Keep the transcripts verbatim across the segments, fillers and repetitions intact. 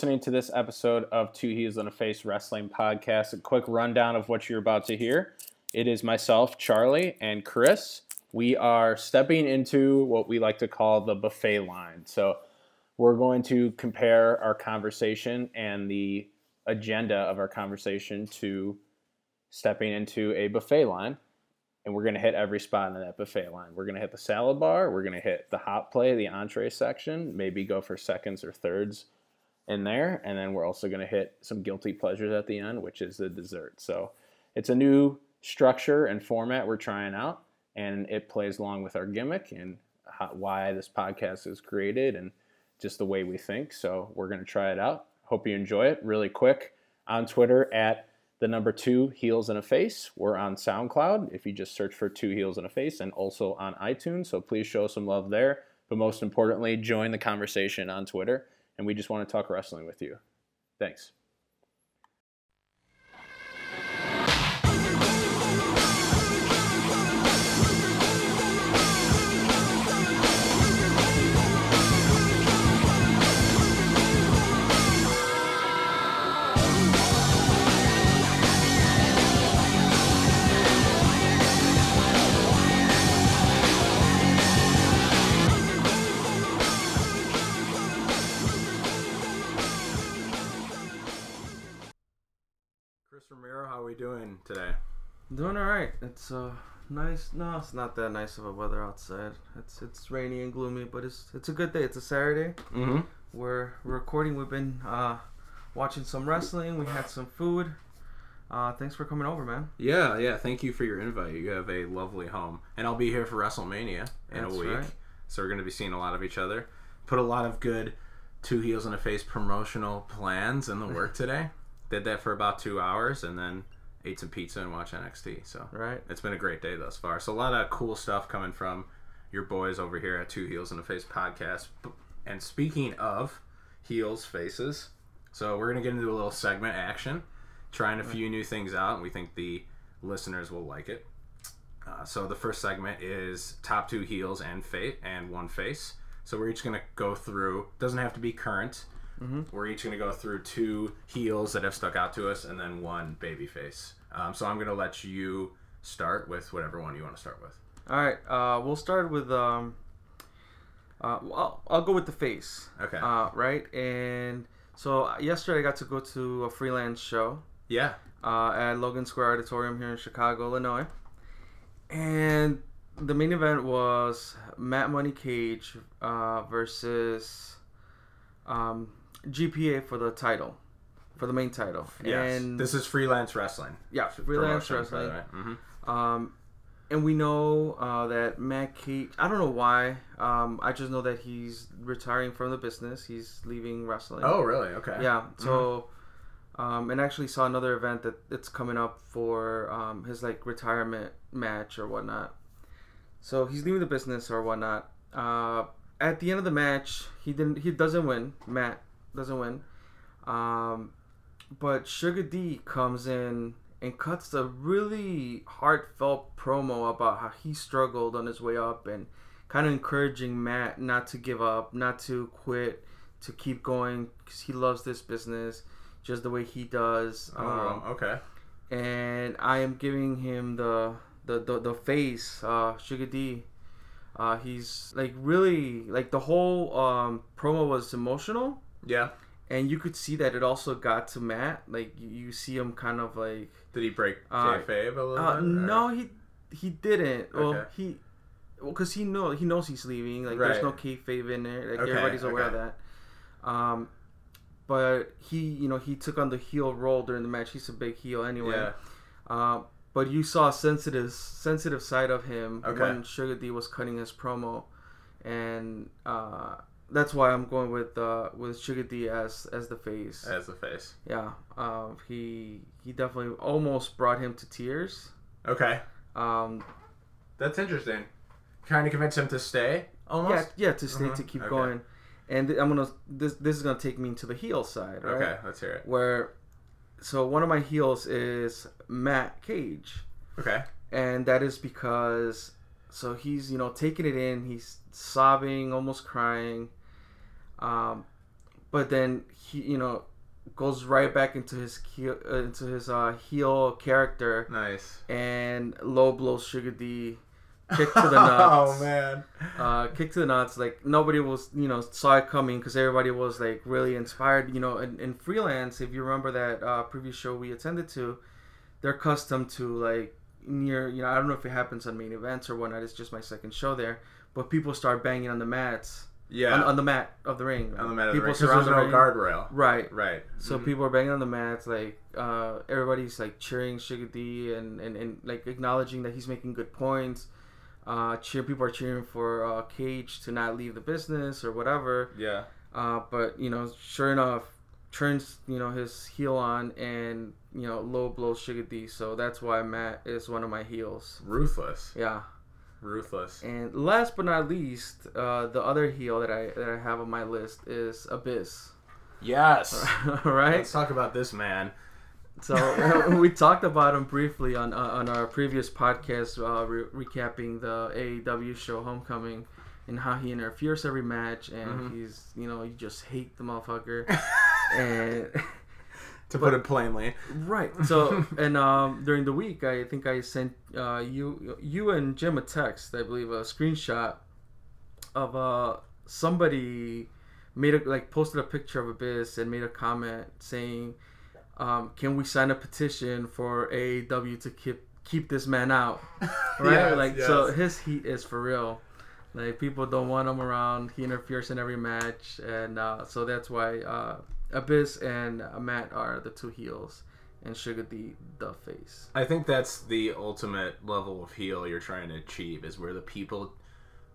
listening to this episode of Two Heels on a Face Wrestling Podcast. A quick rundown of what you're about to hear. It is myself, Charlie, and Chris. We are stepping into what we like to call the buffet line. So we're going to compare our conversation and the agenda of our conversation to stepping into a buffet line. And we're going to hit every spot in that buffet line. We're going to hit the salad bar. We're going to hit the hot plate, the entree section, maybe go for seconds or thirds in there. And then we're also going to hit some guilty pleasures at the end, which is the dessert. So it's a new structure and format we're trying out. And it plays along with our gimmick and how, why this podcast is created and just the way we think. So we're going to try it out. Hope you enjoy it. Really quick, on Twitter at the number two Heels and a Face. We're on SoundCloud if you just search for Two Heels and a Face, and also on iTunes. So please show some love there. But most importantly, join the conversation on Twitter. And we just want to talk wrestling with you. Thanks. How are we doing today? Doing all right. It's uh nice. No, it's not that nice of a weather outside. It's it's rainy and gloomy, but it's it's a good day. It's a Saturday. Mm-hmm. We're recording. We've been uh watching some wrestling. We had some food. Uh, thanks for coming over, man. Yeah, yeah. Thank you for your invite. You have a lovely home, and I'll be here for WrestleMania in That's a week. Right. So we're going to be seeing a lot of each other. Put a lot of good Two Heels and a Face promotional plans in the work today. Did that for about two hours and then ate some pizza and watched N X T. So right. It's been a great day thus far. So a lot of cool stuff coming from your boys over here at Two Heels and a Face Podcast. And speaking of heels, faces, so we're going to get into a little segment action, trying a few new things out, and we think the listeners will like it. Uh, so the first segment is top two heels and fate and one face. So we're each going to go through, doesn't have to be current. Mm-hmm. We're each going to go through two heels that have stuck out to us and then one babyface. Um, so I'm going to let you start with whatever one you want to start with. All right. Uh, we'll start with... Um, uh, well, I'll, I'll go with the face. Okay. Uh, right? And so yesterday I got to go to a freelance show. Yeah. Uh, at Logan Square Auditorium here in Chicago, Illinois. And the main event was Matt Money Cage uh, versus... Um, G P A for the title, for the main title. Yes, and this is freelance wrestling. Yeah, freelance Promotion, wrestling. Right. Mm-hmm. Um, and we know uh, that Matt Cage. I don't know why. Um, I just know that he's retiring from the business. He's leaving wrestling. Oh, really? Okay. Yeah. So, mm-hmm. um, and actually saw another event that it's coming up for um, his like retirement match or whatnot. So he's leaving the business or whatnot. Uh, at the end of the match, he didn't. He doesn't win. Matt. Doesn't win. Um, but Sugar D comes in and cuts a really heartfelt promo about how he struggled on his way up and kind of encouraging Matt not to give up, not to quit, to keep going because he loves this business just the way he does. Oh, um, okay. And I am giving him the the, the, the face, uh, Sugar D. Uh, he's like really, like the whole um, promo was emotional. Yeah, and you could see that it also got to Matt. Like you, you see him kind of like. Did he break uh, kayfabe a little uh, bit? Or? No, he he didn't. Okay. Well, he, well, cause he know he knows he's leaving. Like right. There's no kayfabe in there. Like okay. Everybody's aware okay. of that. Um, but he, you know, he took on the heel role during the match. He's a big heel anyway. Yeah. Uh, but you saw a sensitive sensitive side of him okay. when Sugar D was cutting his promo, and. Uh, That's why I'm going with uh, with Sugar D as, as the face. As the face. Yeah. Um, he he definitely almost brought him to tears. Okay. Um, That's interesting. Trying to convince him to stay? Almost? Yeah, yeah to stay, mm-hmm. to keep okay. going. And th- I'm gonna this this is going to take me to the heel side, right? Okay, let's hear it. Where, so one of my heels is Matt Cage. Okay. And that is because, so he's, you know, taking it in. He's sobbing, almost crying. Um, but then he, you know, goes right back into his keel, uh, into his uh, heel character. Nice. And low blow Sugar D, kick to the nuts. Oh man. Uh, kick to the nuts. Like nobody was, you know, saw it coming because everybody was like really inspired. You know, in, in Freelance, if you remember that uh, previous show we attended to, they're accustomed to like near, you know, I don't know if it happens on main events or whatnot. It's just my second show there, but people start banging on the mats. Yeah, on, on the mat of the ring. On the mat of people the ring. Because there's no guardrail. Right. Right. So mm-hmm. people are banging on the mats. Like, uh, everybody's, like, cheering Sugar D and, and, and, like, acknowledging that he's making good points. Uh, cheer, people are cheering for uh, Cage to not leave the business or whatever. Yeah. Uh, but, you know, sure enough, turns, you know, his heel on and, you know, low blows Sugar D. So that's why Matt is one of my heels. Ruthless. Yeah. Ruthless. And last but not least, uh, the other heel that I that I have on my list is Abyss. Yes. All right. Let's talk about this man. So uh, we talked about him briefly on uh, on our previous podcast, uh, re- recapping the A E W show Homecoming, and how he interferes every match, and mm-hmm. he's, you know, you just hate the motherfucker, and to but, put it plainly. Right. So, and um, during the week, I think I sent uh, you you and Jim a text, I believe, a screenshot of uh, somebody made a, like posted a picture of Abyss and made a comment saying, um, can we sign a petition for A E W to keep, keep this man out? Right? Yes, like, yes. So his heat is for real. Like, people don't want him around. He interferes in every match. And uh, so that's why... Uh, Abyss and Matt are the two heels, and Sugar D the face. I think that's the ultimate level of heel you're trying to achieve, is where the people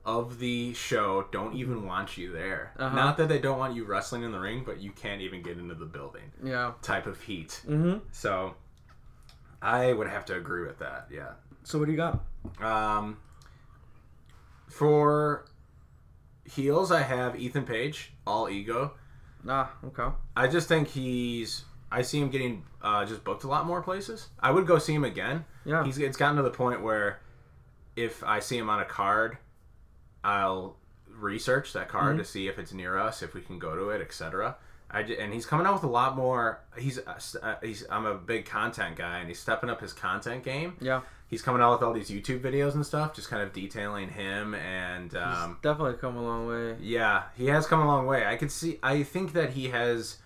of the show don't even want you there. Uh-huh. Not that they don't want you wrestling in the ring, but you can't even get into the building. Yeah. Type of heat. Mm-hmm. So I would have to agree with that. Yeah. So what do you got? Um, for heels, I have Ethan Page, All Ego. Ah, okay. I just think he's... I see him getting uh, just booked a lot more places. I would go see him again. Yeah. He's, it's gotten to the point where if I see him on a card, I'll research that card mm-hmm. to see if it's near us, if we can go to it, et cetera. I just, and he's coming out with a lot more... He's, uh, he's. I'm a big content guy, and he's stepping up his content game. Yeah. He's coming out with all these YouTube videos and stuff, just kind of detailing him, and um, he's definitely come a long way. Yeah, he has come a long way. I could see. I think that he has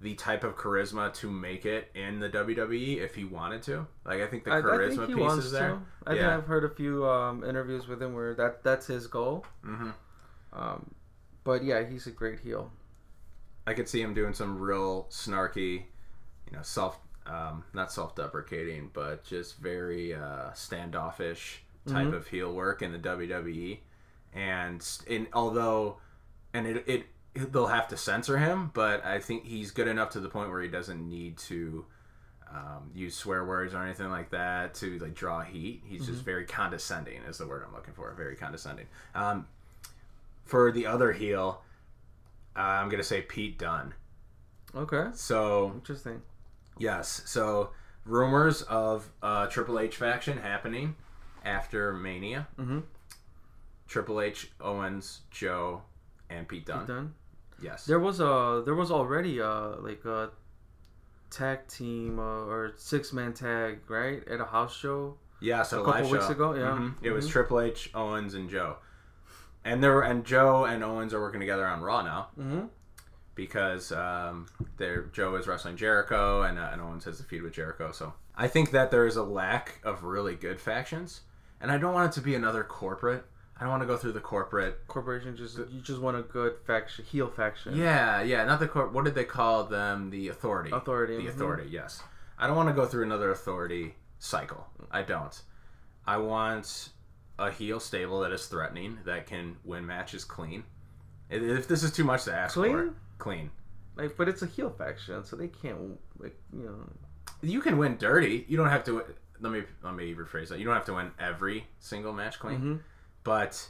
the type of charisma to make it in the W W E if he wanted to. Like, I think the charisma I, I think piece is there. To. I yeah. think I've heard a few um, interviews with him where that that's his goal. Mm-hmm. Um, but yeah, he's a great heel. I could see him doing some real snarky, you know, self. Um, not self-deprecating, but just very uh, standoffish type mm-hmm. of heel work in the W W E. And in, although, and it, it they'll have to censor him, but I think he's good enough to the point where he doesn't need to um, use swear words or anything like that to like draw heat. He's mm-hmm. just very condescending is the word I'm looking for. Very condescending. Um, for the other heel, uh, I'm going to say Pete Dunne. Okay. So interesting. Yes, so rumors of uh, Triple H faction happening after Mania. Mm-hmm. Triple H, Owens, Joe, and Pete Dunne. Pete Dunne. Yes. There was a there was already a, like a tag team uh, or six man tag right at a house show. Yeah, so a couple weeks ago. Yeah, mm-hmm. Mm-hmm. It was Triple H, Owens, and Joe, and there were, and Joe and Owens are working together on Raw now. Mm-hmm. Because um, Joe is wrestling Jericho, and, uh, and Owens has a feud with Jericho. So I think that there is a lack of really good factions, and I don't want it to be another corporate. I don't want to go through the corporate corporation. Just the, you just want a good faction, heel faction. Yeah, yeah. Not the cor- what did they call them? The Authority. Authority. The mm-hmm. Authority. Yes. I don't want to go through another Authority cycle. I don't. I want a heel stable that is threatening, that can win matches clean. If this is too much to ask clean? for. Clean, like, but it's a heel faction, so they can't, like, you know. You can win dirty. You don't have to. Let me let me rephrase that. You don't have to win every single match clean, mm-hmm. but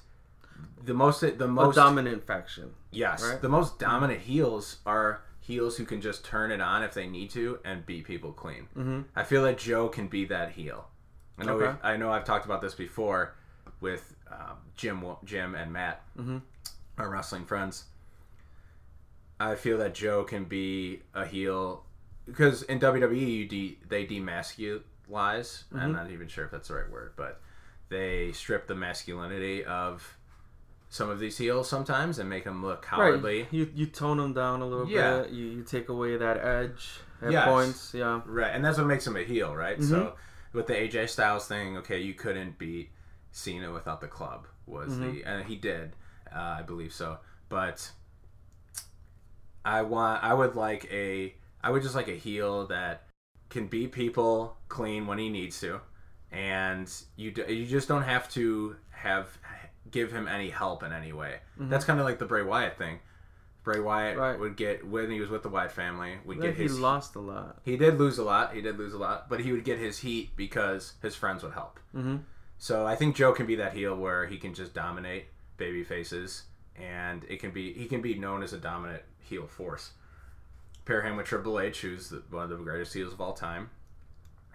the most the most the dominant faction. Yes, right? The most dominant mm-hmm. heels are heels who can just turn it on if they need to and beat people clean. Mm-hmm. I feel that Joe can be that heel. I know. Okay. I know. I've talked about this before with um, Jim, Jim and Matt, mm-hmm. our wrestling friends. I feel that Joe can be a heel because in W W E you de- they demasculize. Mm-hmm. I'm not even sure if that's the right word, but they strip the masculinity of some of these heels sometimes and make them look cowardly. Right. You you tone them down a little yeah. bit. You, you take away that edge at yes. points. Yeah. Right, and that's what makes them a heel, right? Mm-hmm. So with the A J Styles thing, okay, you couldn't beat Cena without the club was mm-hmm. the and he did, uh, I believe so. But I want I would like a I would just like a heel that can beat people clean when he needs to, and you do, you just don't have to have give him any help in any way. Mm-hmm. That's kind of like the Bray Wyatt thing. Bray Wyatt right. would get when he was with the Wyatt family would like get his he lost a lot. He did lose a lot. He did lose a lot, but he would get his heat because his friends would help. Mm-hmm. So I think Joe can be that heel where he can just dominate baby faces, and it can be he can be known as a dominant heel force. Pair him with Triple H, who's the, one of the greatest heels of all time.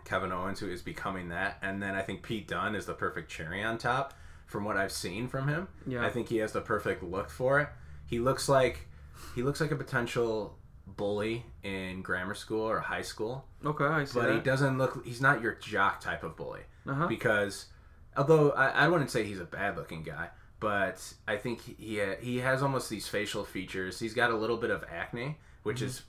Kevin Owens, who is becoming that. And then I think Pete Dunne is the perfect cherry on top from what I've seen from him. Yeah. I think he has the perfect look for it. He looks like he looks like a potential bully in grammar school or high school. Okay, I see But that. he doesn't look... He's not your jock type of bully. Uh-huh. Because, although I, I wouldn't say he's a bad-looking guy, but I think he he has almost these facial features. He's got a little bit of acne, which mm-hmm. is...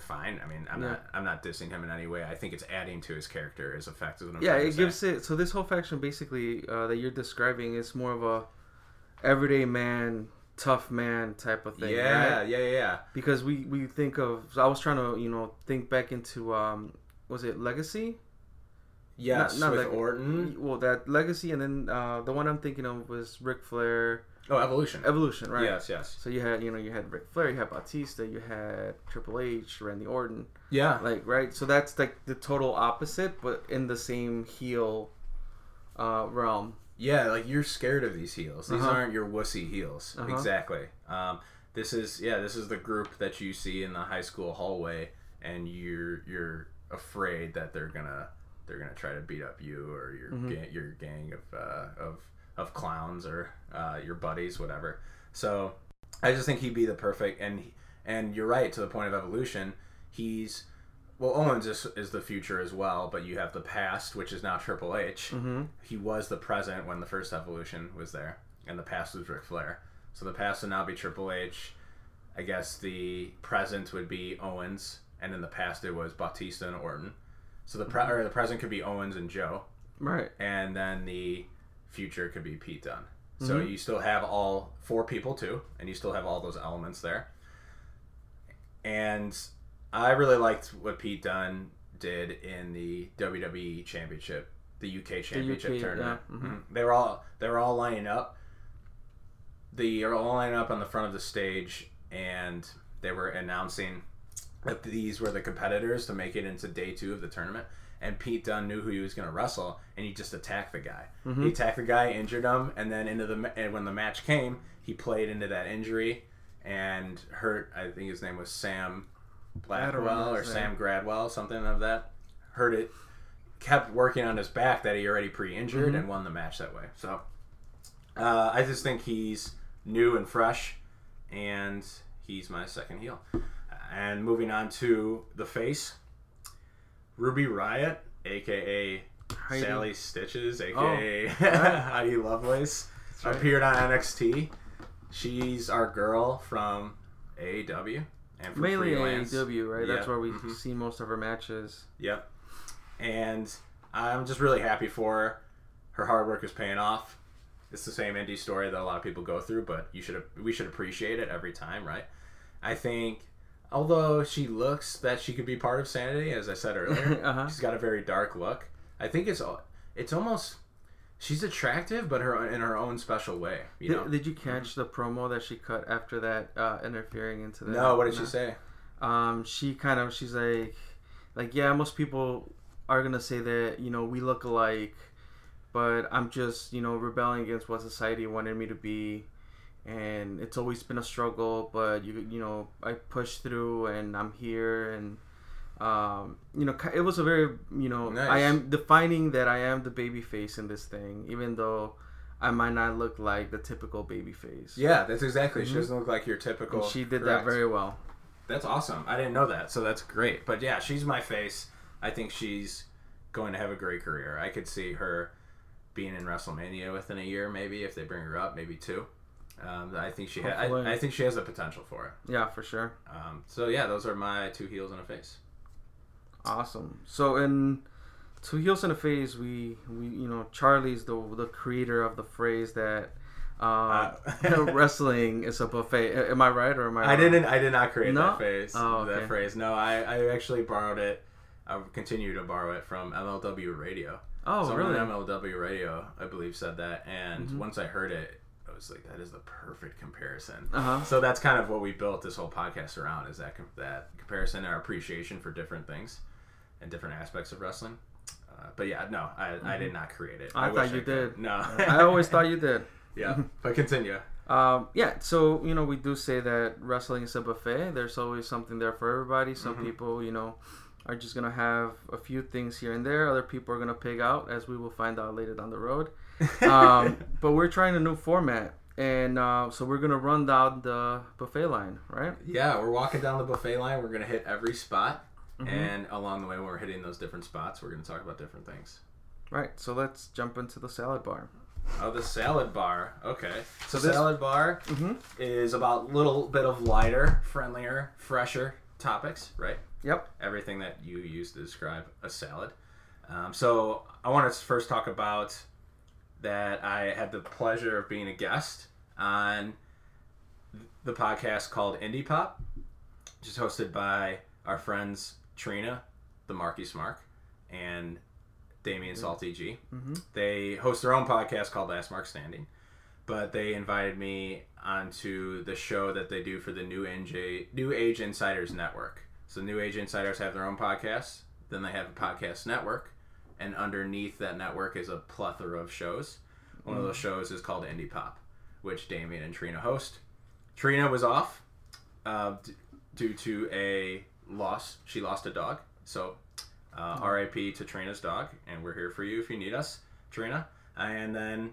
fine. I mean, I'm yeah. not. I'm not dissing him in any way. I think it's adding to his character as a fact. Yeah, it gives it. So this whole faction, basically, uh, that you're describing, is more of a everyday man, tough man type of thing. Yeah, right? yeah, yeah. Because we we think of. So I was trying to you know think back into um was it Legacy? Yes, not, not with Leg- Orton. Well, that Legacy, and then uh, the one I'm thinking of was Ric Flair. Oh, Evolution. Evolution, right? Yes, yes. So you had, you know, you had Ric Flair, you had Batista, you had Triple H, Randy Orton. Yeah. Like, right? So that's like the total opposite, but in the same heel uh, realm. Yeah, like you're scared of these heels. These uh-huh. aren't your wussy heels. Uh-huh. Exactly. Um, this is, yeah, this is the group that you see in the high school hallway, and you're you're afraid that they're gonna they're gonna try to beat up you or your mm-hmm. ga- your gang of uh, of. of clowns or uh, your buddies, whatever. So I just think he'd be the perfect, and and you're right, to the point of Evolution, he's, well, Owens is, is the future as well, but you have the past, which is now Triple H. Mm-hmm. He was the present when the first Evolution was there, and the past was Ric Flair. So the past would now be Triple H. I guess the present would be Owens, and in the past it was Batista and Orton. So the, pre- mm-hmm. or the present could be Owens and Joe. Right. And then the future could be Pete Dunne. Mm-hmm. So you still have all four people too, and you still have all those elements there. And I really liked what Pete Dunne did in the W W E Championship, the U K Championship the U K, tournament. Yeah. Mm-hmm. They were all they were all lining up. They were all lining up on the front of the stage, and they were announcing that these were the competitors to make it into day two of the tournament. And Pete Dunne knew who he was going to wrestle, and he just attacked the guy. Mm-hmm. He attacked the guy, injured him, and then into the and when the match came, he played into that injury and hurt. I think his name was Sam Blackwell or Sam name. Gradwell, something of that. Hurt it, kept working on his back that he already pre-injured, mm-hmm. and won the match that way. So uh, I just think he's new and fresh, and he's my second heel. And moving on to the face. Ruby Riott, a k a. Heidi. Sally Stitches, a k a. Oh, right. Heidi Lovelace, right. appeared on N X T. She's our girl from A E W. And from Mainly Freelance. A E W, right? Yep. That's where we mm-hmm. see most of her matches. Yep. And I'm just really happy for her. Her hard work is paying off. It's the same indie story that a lot of people go through, but you should we should appreciate it every time, right? I think... Although she looks that she could be part of Sanity, as I said earlier, uh-huh. she's got a very dark look. I think it's it's almost she's attractive, but her in her own special way. You did, know? Did you catch mm-hmm. the promo that she cut after that uh, interfering into the? No, what did no. she say? Um, she kind of she's like, like yeah, most people are gonna say that you know we look alike, but I'm just you know rebelling against what society wanted me to be. And it's always been a struggle, but you you know I pushed through, and I'm here, and um you know it was a very you know nice. I am defining that I am the baby face in this thing, even though I might not look like the typical babyface. Yeah, that's exactly. Mm-hmm. She doesn't look like your typical. And she did correct. that very well. That's awesome. I didn't know that, so that's great. But yeah, she's my face. I think she's going to have a great career. I could see her being in WrestleMania within a year, maybe, if they bring her up, maybe two. Um, I think she. Ha- I, I think she has the potential for it. Yeah, for sure. Um, so yeah, those are my two heels and a face. Awesome. So in Two Heels and a Face, we, we you know, Charlie's the the creator of the phrase that uh, uh. wrestling is a buffet. Am I right or am I? I wrong? didn't. I did not create no? that phrase. Oh, okay. That phrase. No, I, I actually borrowed it. I continue to borrow it from M L W Radio. Oh, Someone really? M L W Radio, I believe, said that, and mm-hmm. once I heard it, I was like, that is the perfect comparison. Uh-huh. So that's kind of what we built this whole podcast around, is that that comparison, our appreciation for different things and different aspects of wrestling. Uh, but yeah, no, I, mm-hmm. I did not create it. I, I thought wish you I did. No, I always thought you did. Yeah, but continue. Um, yeah, so, you know, we do say that wrestling is a buffet. There's always something there for everybody. Some mm-hmm. people, you know, are just going to have a few things here and there. Other people are going to pig out, as we will find out later down the road. Um, but we're trying a new format. And uh, so we're going to run down the buffet line, right? Yeah, we're walking down the buffet line. We're going to hit every spot. Mm-hmm. And along the way, when we're hitting those different spots, we're going to talk about different things. Right. So let's jump into the salad bar. Oh, the salad bar. Okay. So the salad bar mm-hmm. is about a little bit of lighter, friendlier, fresher topics, right? Yep. Everything that you use to describe a salad. Um, so I want to first talk about that I had the pleasure of being a guest on the podcast called Indie Pop, which is hosted by our friends Trina, the Marky Smark, and Damian mm-hmm. Salty G. Mm-hmm. They host their own podcast called Last Mark Standing, but they invited me onto the show that they do for the New, N J, New Age Insiders Network. So New Age Insiders have their own podcast, then they have a podcast network, and underneath that network is a plethora of shows. One mm-hmm. of those shows is called Indie Pop, which Damian and Trina host. Trina was off uh, d- due to a loss. She lost a dog, so uh, mm-hmm. R I P to Trina's dog, and we're here for you if you need us, Trina. And then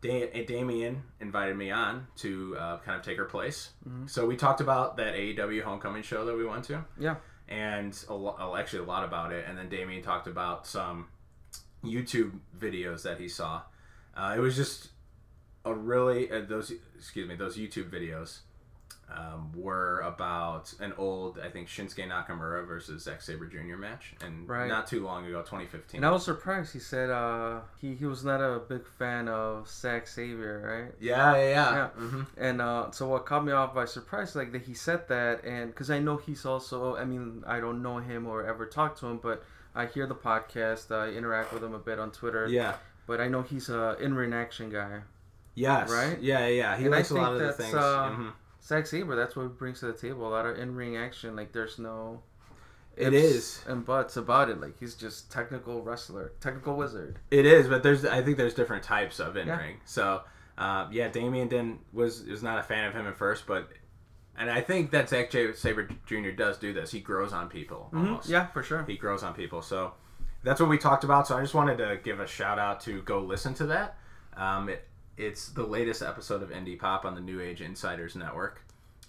da- Damian invited me on to uh, kind of take her place. Mm-hmm. So we talked about that A E W Homecoming show that we went to. Yeah. And a lo- actually a lot about it. And then Damian talked about some YouTube videos that he saw. Uh, it was just a really, uh, those, excuse me, those YouTube videos um, were about an old, I think, Shinsuke Nakamura versus Zack Sabre Junior match. And right. not too long ago, twenty fifteen. And I was surprised. He said uh, he, he was not a big fan of Zack Sabre, right? Yeah, yeah, yeah. yeah. Mm-hmm. And uh, so what caught me off by surprise, like that he said that, and because I know he's also, I mean, I don't know him or ever talk to him, but I hear the podcast, I interact with him a bit on Twitter. Yeah. But I know he's a in-ring action guy. Yes. Right? Yeah, yeah. He and likes a lot of the things. Uh, mm-hmm. Zack Sabre, that's what he brings to the table. A lot of in-ring action. Like, there's no ifs it is. and buts about it. Like, he's just technical wrestler, technical wizard. It is, but there's I think there's different types of in-ring. Yeah. So, um, yeah, Damian didn't, was, was not a fan of him at first, but... And I think that Zack Sabre Junior does do this. He grows on people. Almost. Mm-hmm. Yeah, for sure. He grows on people. So that's what we talked about. So I just wanted to give a shout out to go listen to that. Um, it, it's the latest episode of Indie Pop on the New Age Insiders Network.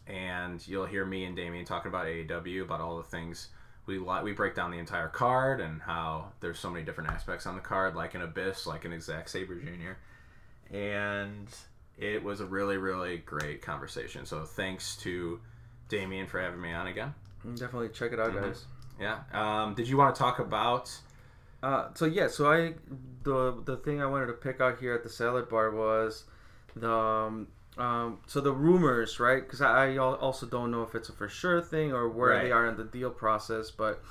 And you'll hear me and Damian talking about A E W, about all the things. We li- we break down the entire card and how there's so many different aspects on the card, like an Abyss, like an Zack Sabre Junior And... it was a really, really great conversation. So thanks to Damian for having me on again. Definitely check it out, mm-hmm. guys. Yeah. Um, did you want to talk about? Uh, so yeah. So I the the thing I wanted to pick out here at the salad bar was the um, um, so the rumors, right? Because I, I also don't know if it's a for sure thing or where right. they are in the deal process. But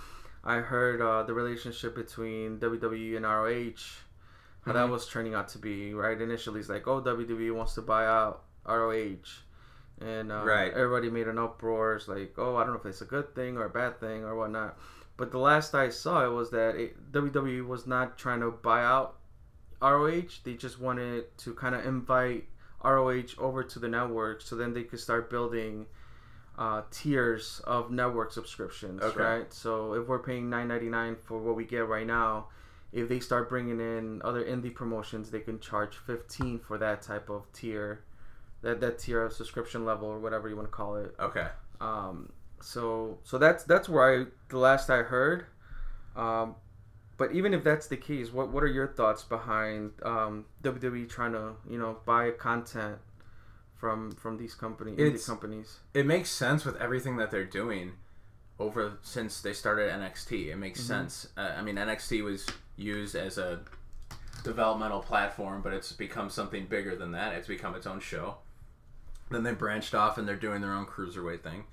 I heard uh, the relationship between W W E and R O H. How that was turning out to be, right? Initially, it's like, oh, W W E wants to buy out R O H. And uh, right. everybody made an uproar. It's like, oh, I don't know if it's a good thing or a bad thing or whatnot. But the last I saw it was that it, W W E was not trying to buy out R O H. They just wanted to kind of invite R O H over to the network so then they could start building uh, tiers of network subscriptions, okay. right? So if we're paying nine ninety-nine for what we get right now, if they start bringing in other indie promotions, they can charge fifteen for that type of tier, that that tier of subscription level or whatever you want to call it. Okay. Um. So so that's that's where I the last I heard. Um. But even if that's the case, what what are your thoughts behind um, W W E trying to, you know, buy content from from these companies? Indie companies. It makes sense with everything that they're doing over since they started N X T. It makes mm-hmm. sense. Uh, I mean, N X T was used as a developmental platform, but it's become something bigger than that. It's become its own show. Then they branched off and they're doing their own cruiserweight thing.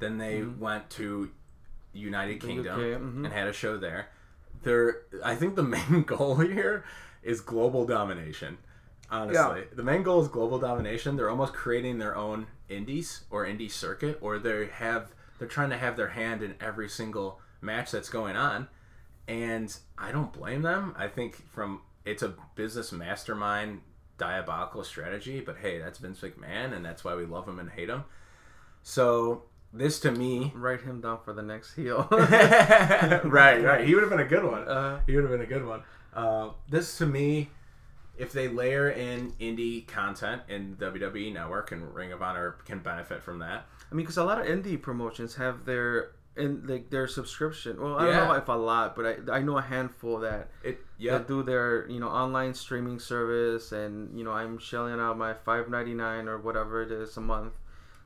Then they mm-hmm. went to United Kingdom mm-hmm. and had a show there. There, I think the main goal here is global domination. Honestly, yeah. The main goal is global domination. They're almost creating their own indies or indie circuit, or they have they're trying to have their hand in every single match that's going on. And I don't blame them. I think from it's a business mastermind, diabolical strategy. But hey, that's Vince McMahon, and that's why we love him and hate him. So. This to me... Write him down for the next heel. right, right. He would have been a good one. Uh, he would have been a good one. Uh, this to me, if they layer in indie content in W W E Network, and Ring of Honor can benefit from that. I mean, because a lot of indie promotions have their in like their subscription. Well, I don't yeah. know if a lot, but I I know a handful that it yeah. that do their, you know, online streaming service, and, you know, I'm shelling out my five ninety-nine or whatever it is a month.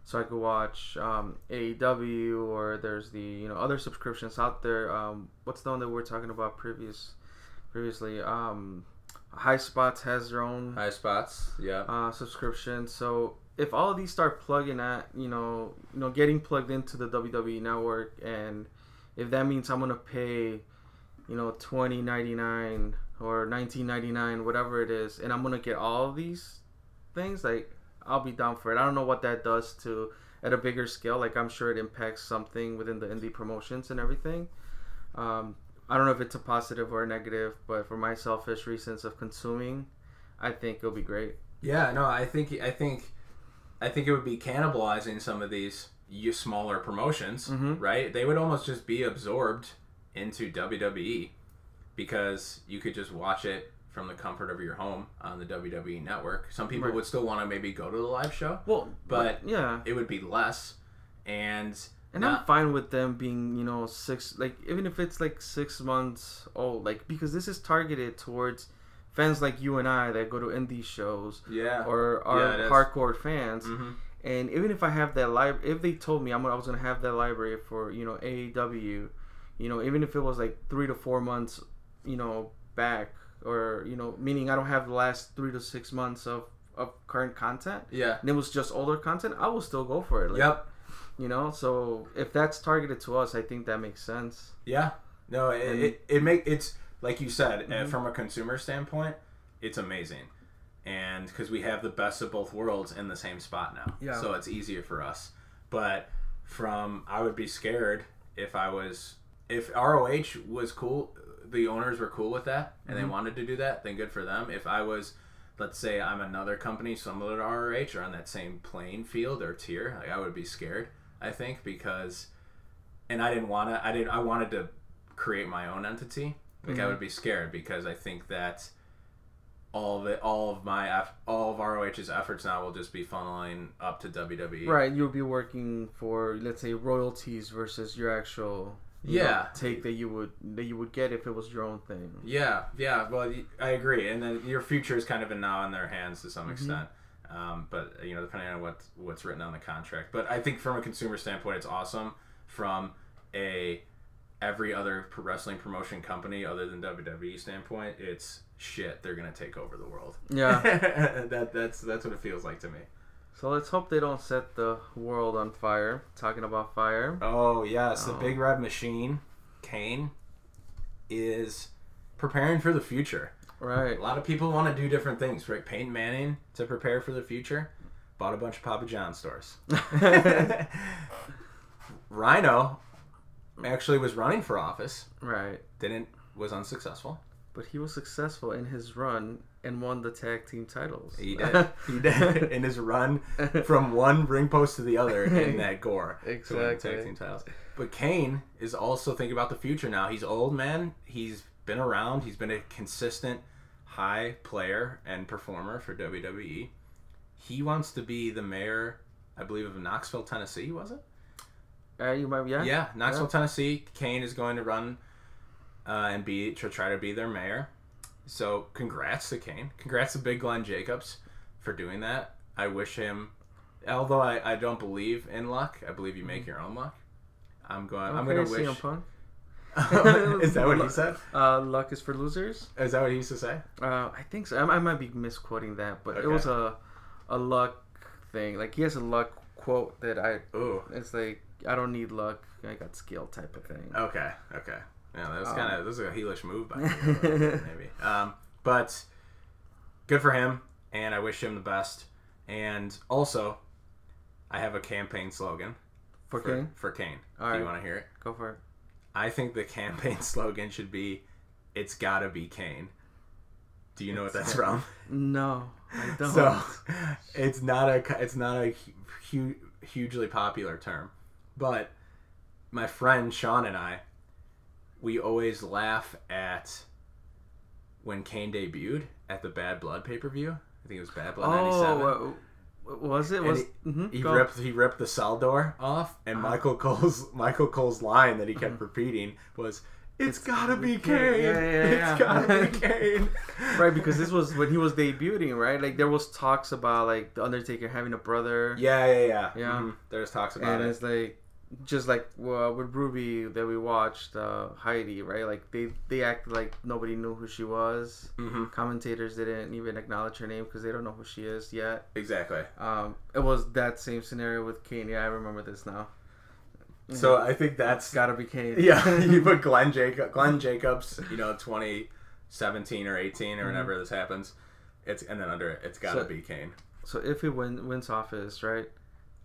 So I could watch um, A E W, or there's the, you know, other subscriptions out there. Um, what's the one that we were talking about previous, previously? Um, High Spots has their own High Spots, yeah, uh, subscription. So if all of these start plugging at, you know, you know, getting plugged into the W W E Network, and if that means I'm gonna pay, you know, twenty ninety nine or nineteen ninety nine, whatever it is, and I'm gonna get all of these things, like. I'll be down for it. I don't know what that does to at a bigger scale. Like, I'm sure it impacts something within the indie promotions and everything. Um, I don't know if it's a positive or a negative, but for my selfish reasons of consuming, I think it'll be great. Yeah, no, I think I think I think it would be cannibalizing some of these smaller promotions, mm-hmm. right? They would almost just be absorbed into W W E because you could just watch it from the comfort of your home on the W W E Network. Some people right. would still want to maybe go to the live show, well, but yeah. it would be less. And and not... I'm fine with them being, you know, six, like, even if it's like six months old, like, because this is targeted towards fans like you and I that go to indie shows yeah. or are yeah, hardcore fans. Mm-hmm. And even if I have that library, if they told me I'm, I was going to have that library for, you know, A E W, you know, even if it was like three to four months, you know, back, or, you know, meaning I don't have the last three to six months of, of current content. Yeah. And it was just older content, I will still go for it. Like, yep. You know, so if that's targeted to us, I think that makes sense. Yeah. No, it and, it, it make it's like you said, mm-hmm. from a consumer standpoint, it's amazing, and because we have the best of both worlds in the same spot now. Yeah. So it's easier for us. But from I would be scared if I was if R O H was cool. The owners were cool with that and mm-hmm. they wanted to do that, then good for them. If I was, let's say I'm another company similar to R O H or on that same playing field or tier, like, I would be scared, I think, because and I didn't want to I didn't I wanted to create my own entity, like mm-hmm. I would be scared because I think that all of it, all of my all of R O H's efforts now will just be funneling up to W W E. Right, you'll be working for, let's say, royalties versus your actual You yeah, know, take that you would that you would get if it was your own thing. Yeah, yeah. Well, I agree, and then your future is kind of a now in their hands to some mm-hmm. extent. Um, but you know, depending on what what's written on the contract. But I think from a consumer standpoint, it's awesome. From a every other wrestling promotion company other than W W E standpoint, it's shit. They're gonna take over the world. Yeah, that that's that's what it feels like to me. So let's hope they don't set the world on fire. Talking about fire. Oh, yes. Oh. The Big Red Machine, Kane, is preparing for the future. Right. A lot of people want to do different things, right? Peyton Manning, to prepare for the future, bought a bunch of Papa John stores. Rhino actually was running for office. Right. Didn't, was unsuccessful. But he was successful in his run and won the tag team titles. He did. He did. In his run from one ring post to the other in that gore. Exactly. To win the tag team titles. But Kane is also thinking about the future now. He's old, man. He's been around. He's been a consistent high player and performer for W W E. He wants to be the mayor, I believe, of Knoxville, Tennessee, was it? Uh, you might, yeah. Yeah, Knoxville, yeah. Tennessee. Kane is going to run uh, and be to try to be their mayor. So congrats to Kane. Congrats to Big Glenn Jacobs for doing that. I wish him, although I, I don't believe in luck. I believe you make your own luck. I'm going. Okay, I'm going to wish. C M Punk. Is that what he said? Uh, luck is for losers. Is that what he used to say? Uh, I think so. I, I might be misquoting that, but okay. It was a a luck thing. Like he has a luck quote that I. Ooh. It's like, I don't need luck. I got skill type of thing. Okay. Okay. Yeah, that was um, kind of that was a heelish move by him, maybe. Um, but good for him, and I wish him the best. And also, I have a campaign slogan for, for Kane. For Kane. All right. Do you want to hear it? Go for it. I think the campaign slogan should be, "It's gotta be Kane." Do you know it's what that's from? No, I don't. So it's not a it's not a hu- hugely popular term, but my friend Sean and I, we always laugh at when Kane debuted at the Bad Blood pay-per-view. I think it was Bad Blood ninety-seven. Oh, uh, was it? Was, he mm-hmm, he ripped he ripped the cell door off, and uh, Michael Cole's Michael Cole's line that he kept mm-hmm. repeating was, "It's, it's gotta be Kane. Kane. Yeah, yeah, yeah. It's gotta be Kane." Right, because this was when he was debuting, right? Like there was talks about like the Undertaker having a brother. Yeah, yeah, yeah. Yeah, mm-hmm. There's talks about and it. And it's like. Just like well, with Ruby that we watched, uh, Heidi, right? Like they, they acted like nobody knew who she was. Mm-hmm. Commentators didn't even acknowledge her name because they don't know who she is yet. Exactly. Um, it was that same scenario with Kane. Yeah, I remember this now. So I think that's gotta be Kane. Yeah, you put Glenn Jacob, Glenn Jacobs, you know, twenty seventeen or eighteen or mm-hmm. whenever this happens, it's and then under it, it's gotta so, be Kane. So if he win, wins office, right?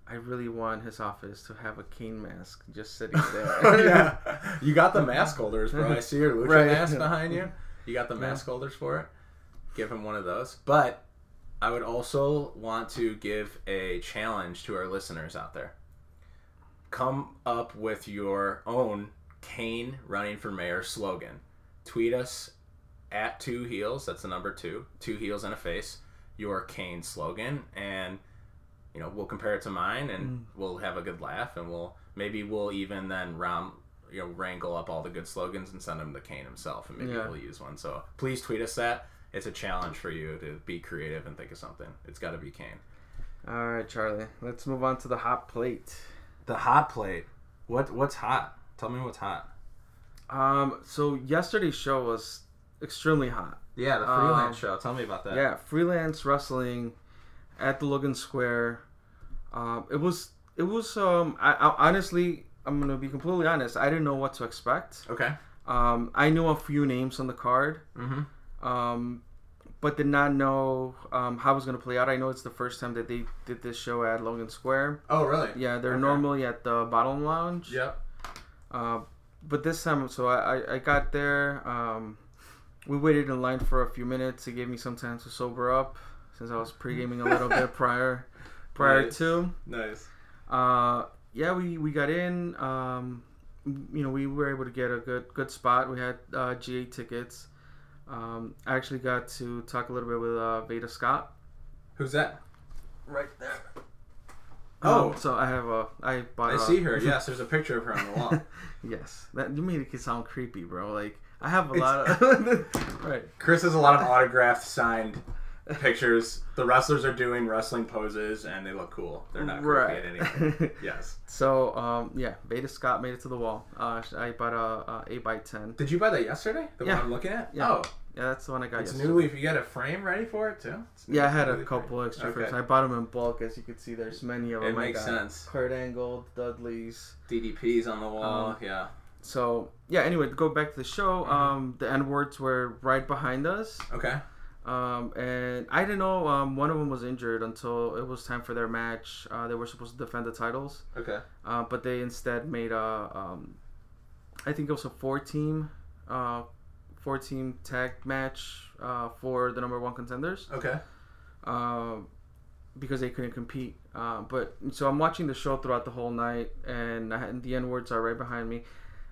I really want his office to have a Kane mask just sitting there. Yeah. You got the mask holders, bro. I see your Lucha right. mask behind you. You got the yeah. mask holders for it. Give him one of those. But I would also want to give a challenge to our listeners out there. Come up with your own Kane running for mayor slogan. Tweet us at Two Heels. That's the number two. Two Heels and a Face. Your Kane slogan. And... you know, we'll compare it to mine, and mm. we'll have a good laugh, and we'll maybe we'll even then round, you know, wrangle up all the good slogans and send them to Kane himself, and maybe yeah. we'll use one. So please tweet us that. It's a challenge for you to be creative and think of something. It's got to be Kane. All right, Charlie. Let's move on to the hot plate. The hot plate. What what's hot? Tell me what's hot. Um. So yesterday's show was extremely hot. Yeah, the freelance um, show. Tell me about that. Yeah, Freelance Wrestling at the Logan Square. Um, it was, it was, um, I, I honestly, I'm going to be completely honest. I didn't know what to expect. Okay. Um, I knew a few names on the card, mm-hmm. um, but did not know, um, how it was going to play out. I know it's the first time that they did this show at Logan Square. Oh, really? Yeah. They're okay. normally at the Bottom Lounge. Yep. Uh, but this time, so I, I, I got there, um, we waited in line for a few minutes. It gave me some time to sober up since I was pre-gaming a little bit prior. Prior nice. to nice, uh, yeah, we, we got in. Um, you know, we were able to get a good good spot. We had uh, G A tickets. Um, I actually got to talk a little bit with uh, Veda Scott. Who's that? Right there. Oh, um, so I have a I bought. I a, see her. Yes, there's a picture of her on the wall. Yes, that you made it sound creepy, bro. Like I have a it's, lot of. Right. Chris has a lot of autographed signed pictures. The wrestlers are doing wrestling poses and they look cool. They're not right. creepy at anything. Yes. So um, yeah, Beta Scott made it to the wall. Uh, I bought a, a eight by ten. Did you buy that yesterday? The yeah. one I'm looking at? Yeah. Oh. Yeah, that's the one I got it's yesterday. It's newly. You got a frame ready for it too? Yeah, I had a couple frame. extra okay. frames. I bought them in bulk. As you can see, there's many of them. It makes sense. Kurt Angle, Dudley's. D D P's on the wall. Um, yeah. So yeah, anyway, to go back to the show, mm-hmm. um, the N-words were right behind us. Okay. Um, and I didn't know um, one of them was injured until it was time for their match. Uh, they were supposed to defend the titles. Okay. Uh, but they instead made a, um, I think it was a four-team, uh, four-team tag match uh, for the number one contenders. Okay. Uh, because they couldn't compete. Uh, but so I'm watching the show throughout the whole night, and I had, the N-words are right behind me.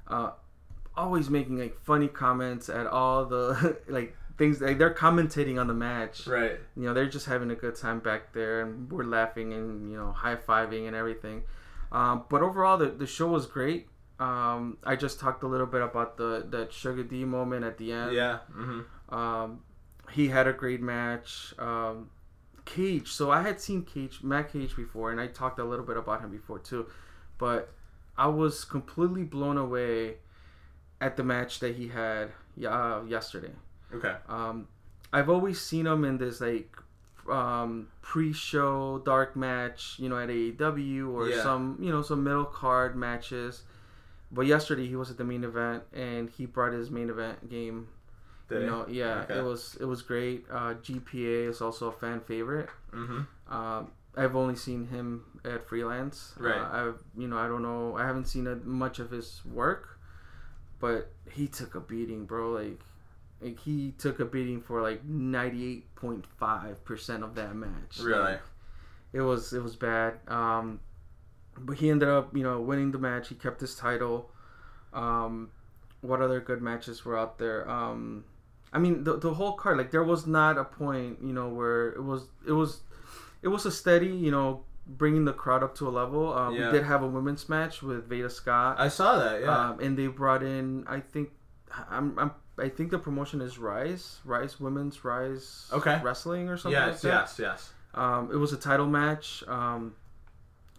Uh, always making like funny comments at all the like things. Like they're commentating on the match, right? You know, they're just having a good time back there, and we're laughing and, you know, high fiving and everything. Um, but overall, the the show was great. Um, I just talked a little bit about the that Sugar D moment at the end. Yeah. Mm-hmm. Um, he had a great match. Um, Cage. So I had seen Cage, Matt Cage, before, and I talked a little bit about him before too, but I was completely blown away at the match that he had uh, yesterday. Okay. Um, I've always seen him in this like um, pre-show dark match, you know, at A E W or yeah. some, you know, some middle card matches. But yesterday he was at the main event, and he brought his main event game. Did you know, he? yeah, okay. it was it was great. Uh, G P A is also a fan favorite. Mm-hmm. Um, I've only seen him at Freelance. Right. Uh, I've you know I don't know I haven't seen a, much of his work, but he took a beating, bro. Like, like he took a beating for like ninety-eight point five percent of that match. Really. Like, it was it was bad. Um, but he ended up, you know, winning the match. He kept his title. Um, what other good matches were out there? Um, I mean, the the whole card. Like, there was not a point, you know, where it was it was. It was a steady, you know, bringing the crowd up to a level. Um, yeah. We did have a women's match with Veda Scott. I saw that, yeah. Um, and they brought in, I think, I'm, I'm, I think the promotion is Rise, Rise Women's Rise okay. Wrestling or something yes, like that. Yes, yes, yes. Um, it was a title match. Um,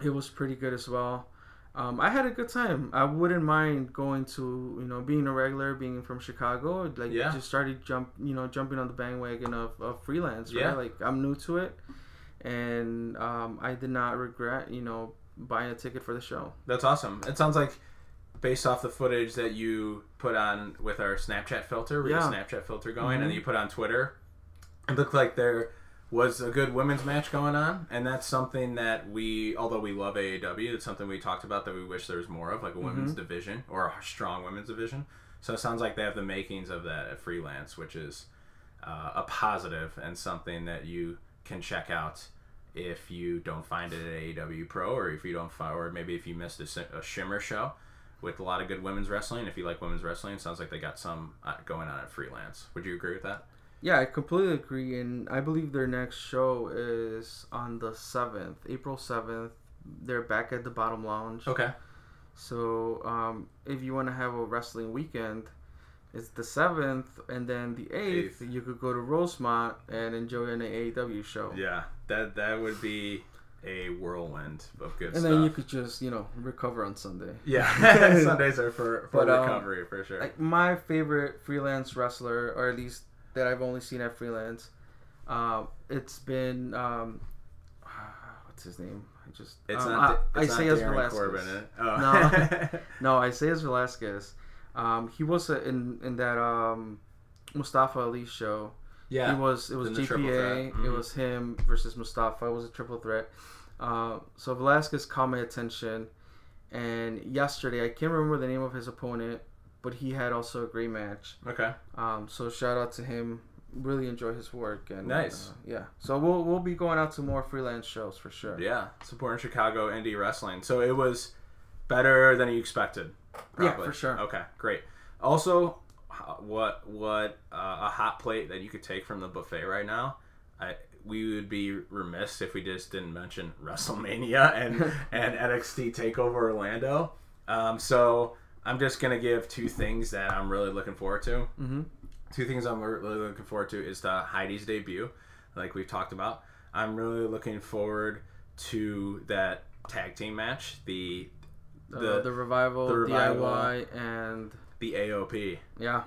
it was pretty good as well. Um, I had a good time. I wouldn't mind going to, you know, being a regular, being from Chicago. Like, yeah. just started jump, you know, jumping on the bandwagon of, of Freelance, right? Yeah. Like, I'm new to it. And um, I did not regret, you know, buying a ticket for the show. That's awesome. It sounds like, based off the footage that you put on with our Snapchat filter, we yeah. had a Snapchat filter going, mm-hmm. and you put on Twitter, it looked like there was a good women's match going on. And that's something that we, although we love A E W, it's something we talked about that we wish there was more of, like a women's mm-hmm. division or a strong women's division. So it sounds like they have the makings of that at Freelance, which is uh, a positive and something that you can check out. If you don't find it at A E W Pro, or if you don't, or maybe if you missed a, a Shimmer show with a lot of good women's wrestling, if you like women's wrestling, it sounds like they got some going on at Freelance. Would you agree with that? Yeah, I completely agree, and I believe their next show is on the seventh, April seventh. They're back at the Bottom Lounge. Okay. So um, if you want to have a wrestling weekend, it's the seventh, and then the eighth, eighth. You could go to Rosemont and enjoy an A E W show. Yeah, that that would be a whirlwind of good and stuff. And then you could just, you know, recover on Sunday. Yeah, Sundays are for, for but, recovery, um, for sure. Like, my favorite Freelance wrestler, or at least that I've only seen at Freelance, uh, it's been, um, what's his name? I just, it's um, not, I, it's Isaias not Velasquez. Corbin, it? Oh. No, no, Isaias Velasquez. Um, he was uh, in in that um, Mustafa Ali show. Yeah, he was. It was G P A. Mm-hmm. It was him versus Mustafa. It was a triple threat. Uh, so Velasquez caught my attention, and yesterday I can't remember the name of his opponent, but he had also a great match. Okay. Um. So shout out to him. Really enjoy his work. And nice. Uh, yeah. So we'll we'll be going out to more Freelance shows for sure. Yeah, supporting Chicago indie wrestling. So it was better than you expected. Probably. Yeah, for sure. Okay, great. Also, what what uh, a hot plate that you could take from the buffet right now. I we would be remiss if we just didn't mention WrestleMania and and N X T Takeover Orlando. Um, so I'm just gonna give two things that I'm really looking forward to. Mm-hmm. Two things I'm really looking forward to is the Heidi's debut, like we've talked about. I'm really looking forward to that tag team match. The The, uh, the Revival, the revival, D I Y, and the A O P. Yeah,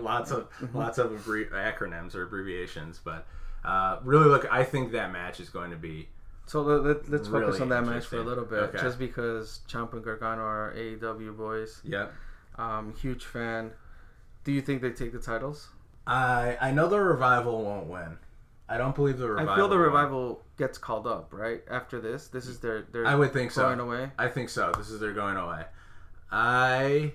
lots of lots of abbrevi- acronyms or abbreviations, but uh, really, look, I think that match is going to be. So let, let's really focus on that match for a little bit, okay. Just because Ciampa and Gargano are A E W boys. Yep. Um, huge fan. Do you think they take the titles? I I know the Revival won't win. I don't believe the Revival. I feel the Revival won. Gets called up, right? After this. This is their, their I would think going so. away. I think so. This is their going away. I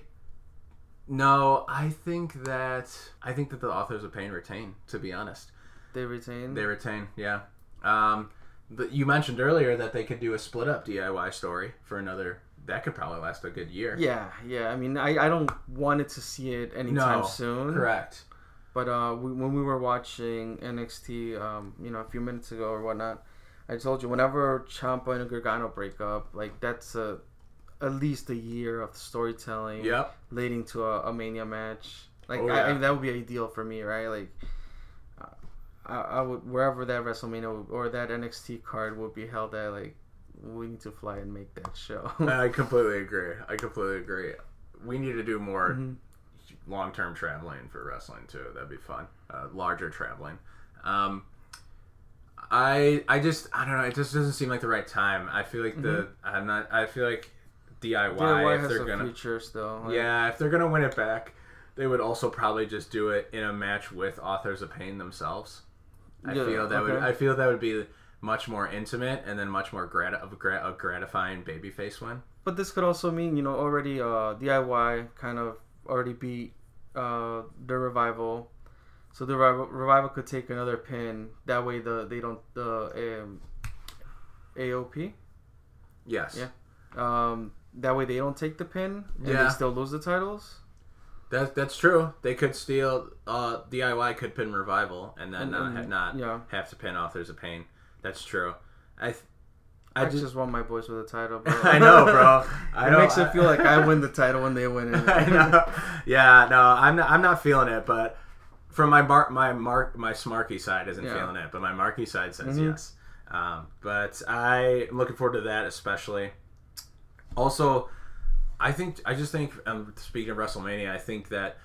no, I think that I think that the Authors of Pain retain, to be honest. They retain? They retain, yeah. Um, but you mentioned earlier that they could do a split up D I Y story for another that could probably last a good year. Yeah, yeah. I mean, I, I don't want it to see it anytime no, soon. Correct. But uh, we, when we were watching N X T, um, you know, a few minutes ago or whatnot, I told you whenever Ciampa and Gargano break up, like that's a at least a year of storytelling, yep, leading to a, a Mania match. Like oh, yeah. I, I mean, that would be ideal for me, right? Like I, I would wherever that WrestleMania or that N X T card would be held at, like, we need to fly and make that show. I completely agree. I completely agree. We need to do more mm-hmm. long-term traveling for wrestling too. That'd be fun. Uh, larger traveling. Um, I I just I don't know. It just doesn't seem like the right time. I feel like the mm-hmm. I'm not. I feel like D I Y. D I Y if they're has gonna a future still. Like, yeah, if they're gonna win it back, they would also probably just do it in a match with Authors of Pain themselves. I yeah, feel that okay. would. I feel that would be much more intimate and then much more grat- of gra- a gratifying babyface win. But this could also mean, you know, already uh, D I Y kind of already beat uh, the Revival, so the Revival, revival could take another pin. That way, the they don't the uh, um, A O P. Yes. Yeah. Um, that way they don't take the pin and yeah. they still lose the titles. That that's true. They could steal. Uh, D I Y could pin Revival and then and, and, not not yeah. have to pin Authors of Pain. That's true. I th- I, I just, just want my boys with a title, bro. I know, bro. I it know, makes I, it feel like I win the title when they win it. I know. Yeah, no, I'm not. I'm not feeling it, but from my bar, my mark, my smarky side isn't yeah. feeling it, but my marky side says mm-hmm. yes. Um, but I'm looking forward to that, especially. Also, I think I just think um, speaking of WrestleMania, I think that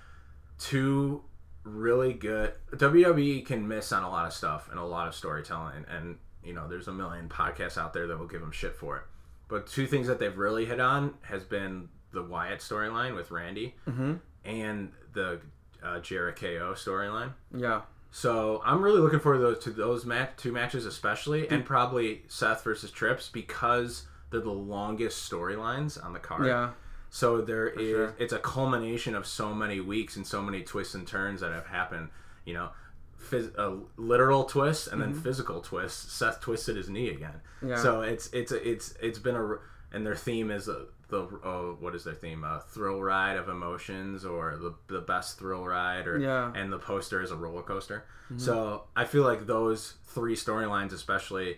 two really good W W E can miss on a lot of stuff and a lot of storytelling, and you know there's a million podcasts out there that will give them shit for it. But two things that they've really hit on has been the Wyatt storyline with Randy mm-hmm. and the uh, Jericho storyline. Yeah. So I'm really looking forward to those, to those mat- two matches especially, and probably Seth versus Trips because they're the longest storylines on the card. Yeah. So there is sure. it's a culmination of so many weeks and so many twists and turns that have happened, you know, phys- a literal twist and mm-hmm. then physical twist. Seth twisted his knee again. Yeah. So it's it's it's it's been a and their theme is a, the oh, what is their theme? A thrill ride of emotions or the the best thrill ride or yeah. and the poster is a roller coaster. Mm-hmm. So I feel like those three storylines especially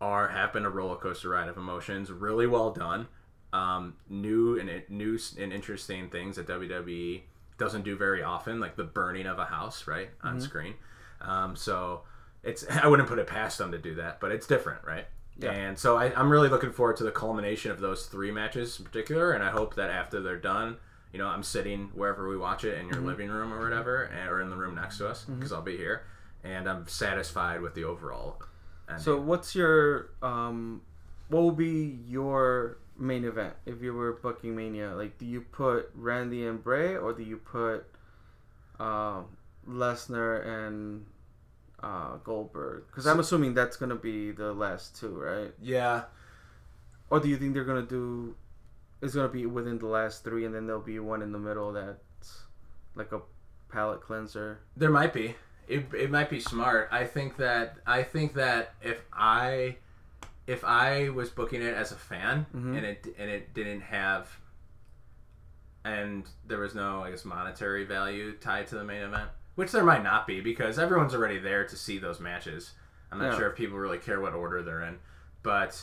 are have been a roller coaster ride of emotions, really well done. Um, new and new and interesting things that W W E doesn't do very often, like the burning of a house, right, on mm-hmm. screen. Um, so it's I wouldn't put it past them to do that, but it's different, right? Yeah. And so I, I'm really looking forward to the culmination of those three matches in particular, and I hope that after they're done, you know, I'm sitting wherever we watch it in your mm-hmm. living room or whatever, or in the room next to us, because mm-hmm. I'll be here, and I'm satisfied with the overall. And so what's your um, what would be your main event if you were booking Mania? Like, do you put Randy and Bray, or do you put uh, Lesnar and uh, Goldberg? Because I'm assuming that's gonna be the last two, right? Yeah. Or do you think they're gonna do? It's gonna be within the last three, and then there'll be one in the middle that's like a palate cleanser. There might be. It it might be smart. I think that I think that if I if I was booking it as a fan mm-hmm. and it and it didn't have and there was no I guess monetary value tied to the main event, which there might not be because everyone's already there to see those matches. I'm not yeah. sure if people really care what order they're in, but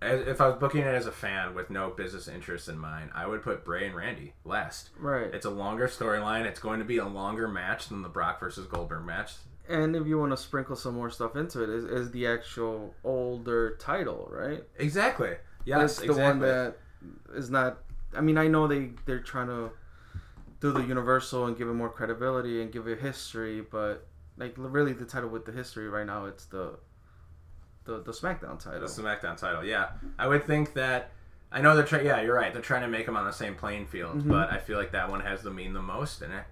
as, if I was booking it as a fan with no business interest in mind, I would put Bray and Randy last. Right. It's a longer storyline. It's going to be a longer match than the Brock versus Goldberg match. And if you want to sprinkle some more stuff into it, is, is the actual older title, right? Exactly. Yes, exactly. It's the one that is not... I mean, I know they, they're trying to do the Universal and give it more credibility and give it history, but like really the title with the history right now, it's the... The, the SmackDown title. The SmackDown title, yeah. I would think that... I know they're trying... Yeah, you're right. They're trying to make them on the same playing field, mm-hmm. but I feel like that one has the mean the most in it.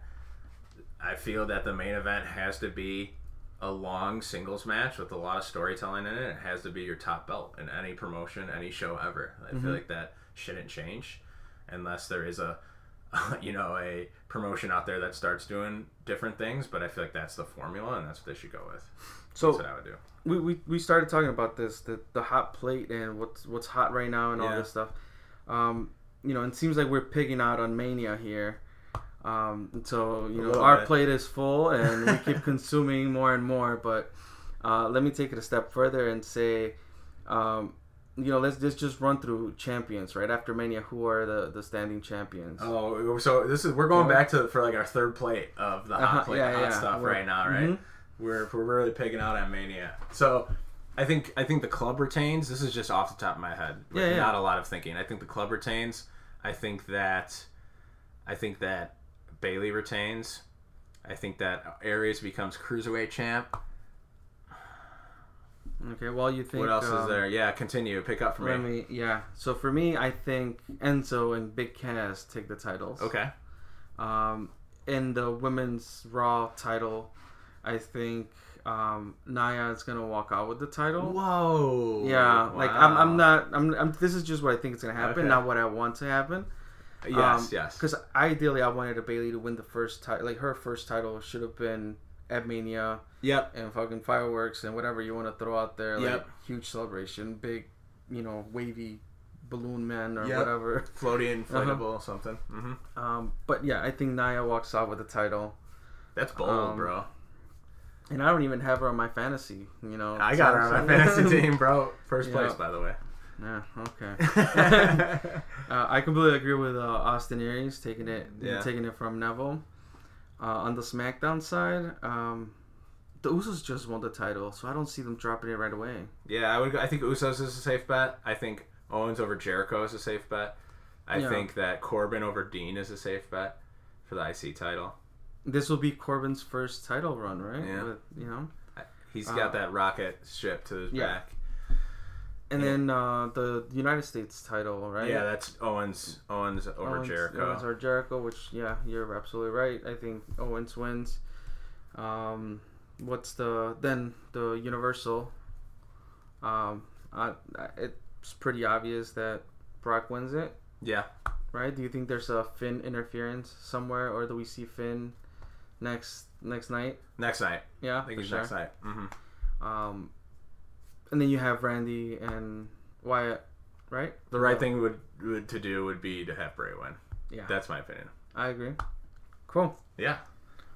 I feel that the main event has to be a long singles match with a lot of storytelling in it. It has to be your top belt in any promotion, any show ever. I mm-hmm. feel like that shouldn't change unless there is a, you know, a promotion out there that starts doing different things, but I feel like that's the formula and that's what they should go with. So that's what I would do. We, we we started talking about this, the the hot plate and what's what's hot right now and yeah. all this stuff. um, you know, it seems like we're pigging out on Mania here. Um, so, you know, our bit. plate is full and we keep consuming more and more. But uh, let me take it a step further and say, um, you know, let's, let's just run through champions right after Mania. Who are the, the standing champions? Oh, so this is we're going back to for like our third plate of the hot, uh-huh, plate, yeah, the hot yeah. stuff we're, right now, right? Mm-hmm. We're we're really pigging out on Mania. So I think I think the club retains. This is just off the top of my head. Like, yeah, yeah. Not a lot of thinking. I think the club retains. I think that I think that Bayley retains. I think that Aries becomes cruiserweight champ. Okay, well, you think... What else um, is there? Yeah, continue. Pick up for me. me. Yeah, so for me, I think Enzo and Big Cass take the titles. Okay. Um, in the women's Raw title, I think um, Nia is going to walk out with the title. Whoa. Yeah, wow. like, I'm I'm not... I'm, I'm. This is just what I think is going to happen, okay. not what I want to happen. Yes, um, yes. Because ideally, I wanted a Bayley to win the first title. Like, her first title should have been... at Mania, yep, and fucking fireworks and whatever you want to throw out there, like, yep. huge celebration, big, you know, wavy balloon man or yep. whatever, floaty, inflatable, or uh-huh. something. Mm-hmm. Um, but yeah, I think Nia walks out with the title. That's bold, um, bro. And I don't even have her on my fantasy. You know, I got her on my fantasy team, bro. First yeah. place, by the way. Yeah. Okay. uh, I completely agree with uh, Austin Aries taking it, yeah. taking it from Neville. Uh, on the SmackDown side, um, the Usos just won the title, so I don't see them dropping it right away. Yeah, I would. I think Usos is a safe bet. I think Owens over Jericho is a safe bet. I yeah. think that Corbin over Dean is a safe bet for the I C title. This will be Corbin's first title run, right? Yeah. With, you know, he's got uh, that rocket strip to his yeah. back. And yeah. then uh, the United States title, right? Yeah, that's Owens, Owens over Owens, Jericho. Owens over Jericho, which, yeah, you're absolutely right. I think Owens wins. Um, what's the then the Universal? Um, I, it's pretty obvious that Brock wins it. Yeah. Right? Do you think there's a Finn interference somewhere, or do we see Finn next next night? Next night. Yeah, I think it's sure. next night. Mm-hmm. Um. And then you have Randy and Wyatt, right? The right no. thing would, would to do would be to have Bray win. Yeah. That's my opinion. I agree. Cool. Yeah.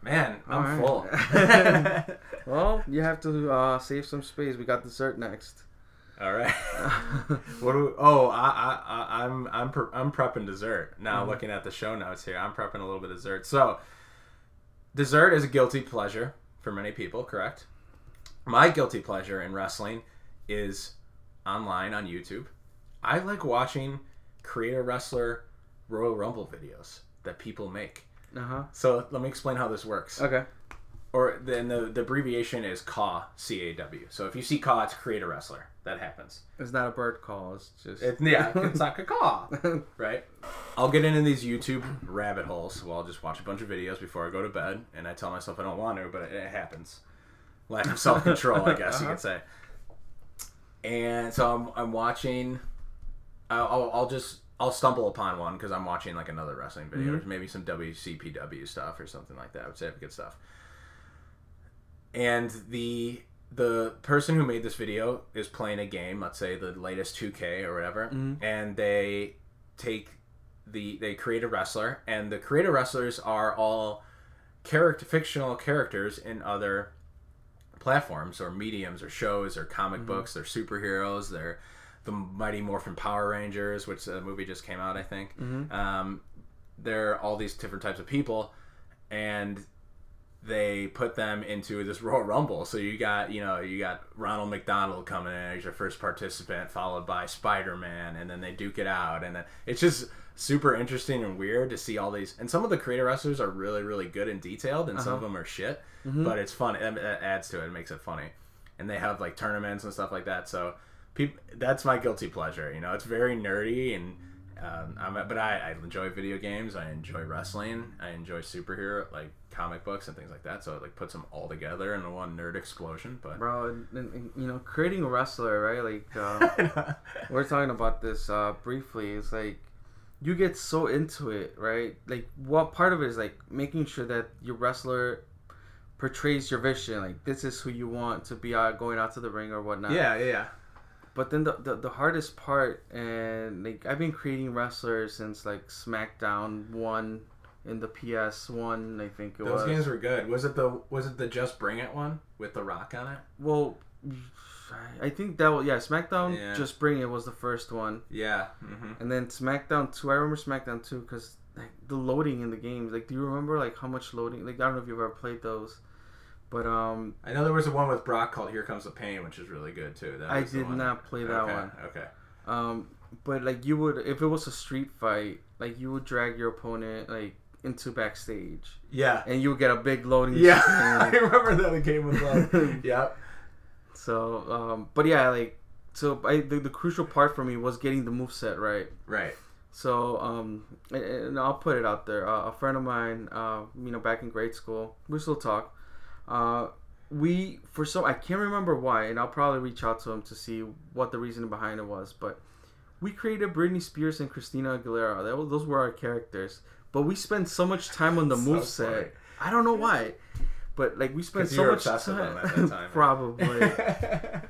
Man, I'm All right. full. Well, you have to uh, save some space. We got dessert next. All right. What do we, oh, I, I, I, I'm I'm pre- I'm prepping dessert. Now mm-hmm. looking at the show notes here, I'm prepping a little bit of dessert. So, dessert is a guilty pleasure for many people, correct? My guilty pleasure in wrestling is online on YouTube. I like watching creator wrestler Royal Rumble videos that people make. Uh-huh. So let me explain how this works. Okay. Or then the, the abbreviation is C A W, C A W. So if you see C A W, it's creator wrestler. That happens. It's not a bird call. It's just... It, yeah, it's not a call. Right? I'll get into these YouTube rabbit holes. So I'll just watch a bunch of videos before I go to bed. And I tell myself I don't want to, but it, it happens. Lack of self-control, I guess uh-huh. you could say. And so I'm I'm watching. I'll I'll just I'll stumble upon one because I'm watching like another wrestling video, mm-hmm. or maybe some W C P W stuff or something like that. I would say good stuff. And the the person who made this video is playing a game. Let's say the latest two K or whatever, mm-hmm. and they take the they create a wrestler, and the creator wrestlers are all character fictional characters in other platforms or mediums or shows or comic mm-hmm. books. They're superheroes. They're the Mighty Morphin Power Rangers, which the movie just came out, I think. Mm-hmm. Um, they're all these different types of people, and they put them into this Royal Rumble. So you got, you know, you got Ronald McDonald coming in as your first participant, followed by Spider-Man, and then they duke it out, and then it's just super interesting and weird to see all these. And some of the creator wrestlers are really, really good and detailed, and uh-huh. some of them are shit. Mm-hmm. But it's fun. It adds to it. It makes it funny. And they have like tournaments and stuff like that. So people, that's my guilty pleasure. You know, it's very nerdy, and um, I'm. But I, I enjoy video games. I enjoy wrestling. I enjoy superhero like comic books and things like that. So it like puts them all together in one nerd explosion. But bro, and, and, you know, creating a wrestler, right? Like uh, we're talking about this uh, briefly. It's like. You get so into it, right? Like, what part of it is, like, making sure that your wrestler portrays your vision. Like, this is who you want to be out, going out to the ring or whatnot. Yeah, yeah, yeah. But then the, the, the hardest part, and like I've been creating wrestlers since like SmackDown one in the P S one, I think it Those was. Those games were good. Was it the was it the Just Bring It one with The Rock on it? Well, I think that was, yeah, SmackDown yeah. Just Bring It was the first one. Yeah. Mm-hmm. And then SmackDown two, I remember SmackDown two because like, the loading in the games, like do you remember like how much loading, like I don't know if you've ever played those. But um, I know there was the one with Brock called "Here Comes the Pain," which is really good too. That I did not play that okay, one. Okay. Um, but like you would, if it was a street fight, like you would drag your opponent like into backstage. Yeah. And you would get a big loading. Yeah, screen. I remember that the game was like. Yep. So, um, but yeah, like so, I the, the crucial part for me was getting the moveset right. Right. So, um, and, and I'll put it out there. Uh, a friend of mine, uh, you know, back in grade school, we still talk. Uh, we for so I can't remember why, and I'll probably reach out to him to see what the reason behind it was. But we created Britney Spears and Christina Aguilera. That was, those were our characters. But we spent so much time on the moveset. So I don't know why, but like we spent so much time. On that, that time probably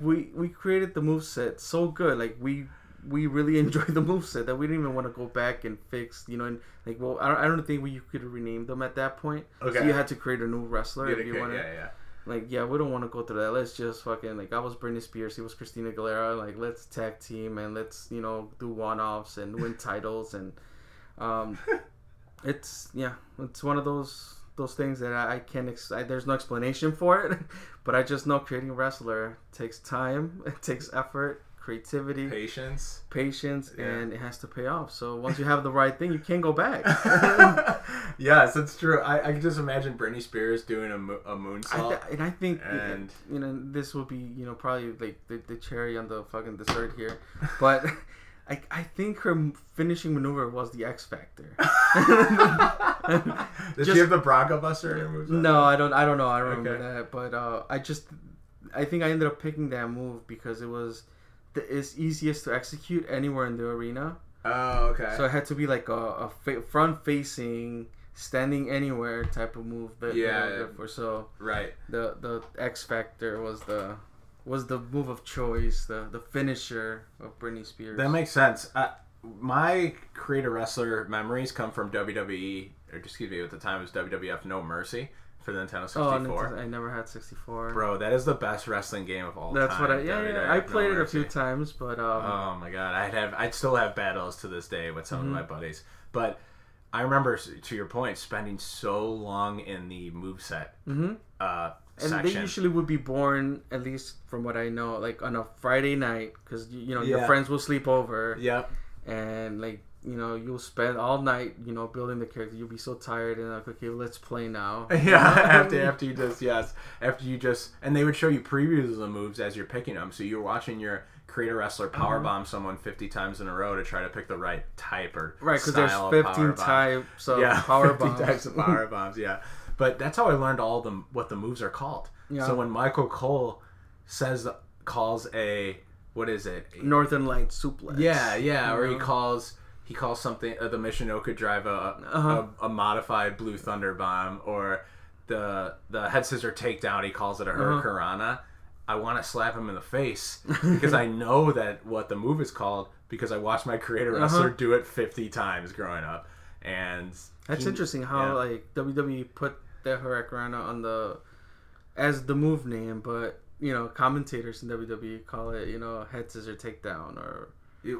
we we created the moveset so good. Like we we really enjoyed the moveset that we didn't even want to go back and fix. You know, and like well, I don't I don't think we you could rename them at that point. Okay. So you had to create a new wrestler if you wanted. Yeah, yeah. Like yeah, we don't want to go through that. Let's just fucking like I was Britney Spears, he was Christina Aguilera. Like let's tag team and let's you know do one offs and win titles and um, it's yeah, it's one of those those things that I, I can't. Ex- I, there's no explanation for it, but I just know creating a wrestler takes time, it takes effort. Creativity, patience, patience, yeah. And it has to pay off. So once you have the right thing, you can't go back. Yes, that's true. I, I can just imagine Britney Spears doing a, mo- a moonsault, I th- and I think and... you know this will be you know probably like the, the cherry on the fucking dessert here, but I I think her finishing maneuver was the X factor. Did just, she have the Braga Buster? No, I don't. I don't know. I remember okay. that, but uh, I just I think I ended up picking that move because it was. It's easiest to execute anywhere in the arena. Oh, okay. So it had to be like a, a fa- front-facing, standing anywhere type of move. That yeah. They for. So right. The the X Factor was the was the move of choice, the the finisher of Britney Spears. That makes sense. Uh, my creator wrestler memories come from W W E, or excuse me, at the time it was W W F No Mercy. For the Nintendo sixty-four. Oh, I never had sixty-four. Bro, that is the best wrestling game of all That's time. That's what I... Yeah, yeah. I played no it a few times, but... Um, oh, my God. I'd have, I'd still have battles to this day with some mm-hmm. of my buddies. But I remember, to your point, spending so long in the moveset mm-hmm. uh, and section. And they usually would be born, at least from what I know, like on a Friday night, because, you know, yeah. your friends will sleep over. Yep. And, like... You know, you'll spend all night, you know, building the character. You'll be so tired and like, okay, let's play now. Yeah, you know? after after you just, yes. After you just, and they would show you previews of the moves as you're picking them. So you're watching your creator wrestler powerbomb someone fifty times in a row to try to pick the right type or right, style of powerbomb. Right, because there's fifteen types of yeah, powerbombs. fifteen types of powerbombs, yeah. But that's how I learned all the what the moves are called. Yeah. So when Michael Cole says, calls a, what is it? A, Northern Light suplex. Yeah, yeah, or know? he calls... He calls something uh, the Michinoku Drive a, uh-huh. a a modified Blue Thunder Bomb, or the the head scissor takedown. He calls it a Hurricanrana. Uh-huh. I want to slap him in the face because I know that what the move is called because I watched my creator wrestler uh-huh. do it fifty times growing up, and that's he, interesting how yeah. like W W E put the Hurricanrana on the as the move name, but you know commentators in W W E call it you know head scissor takedown or.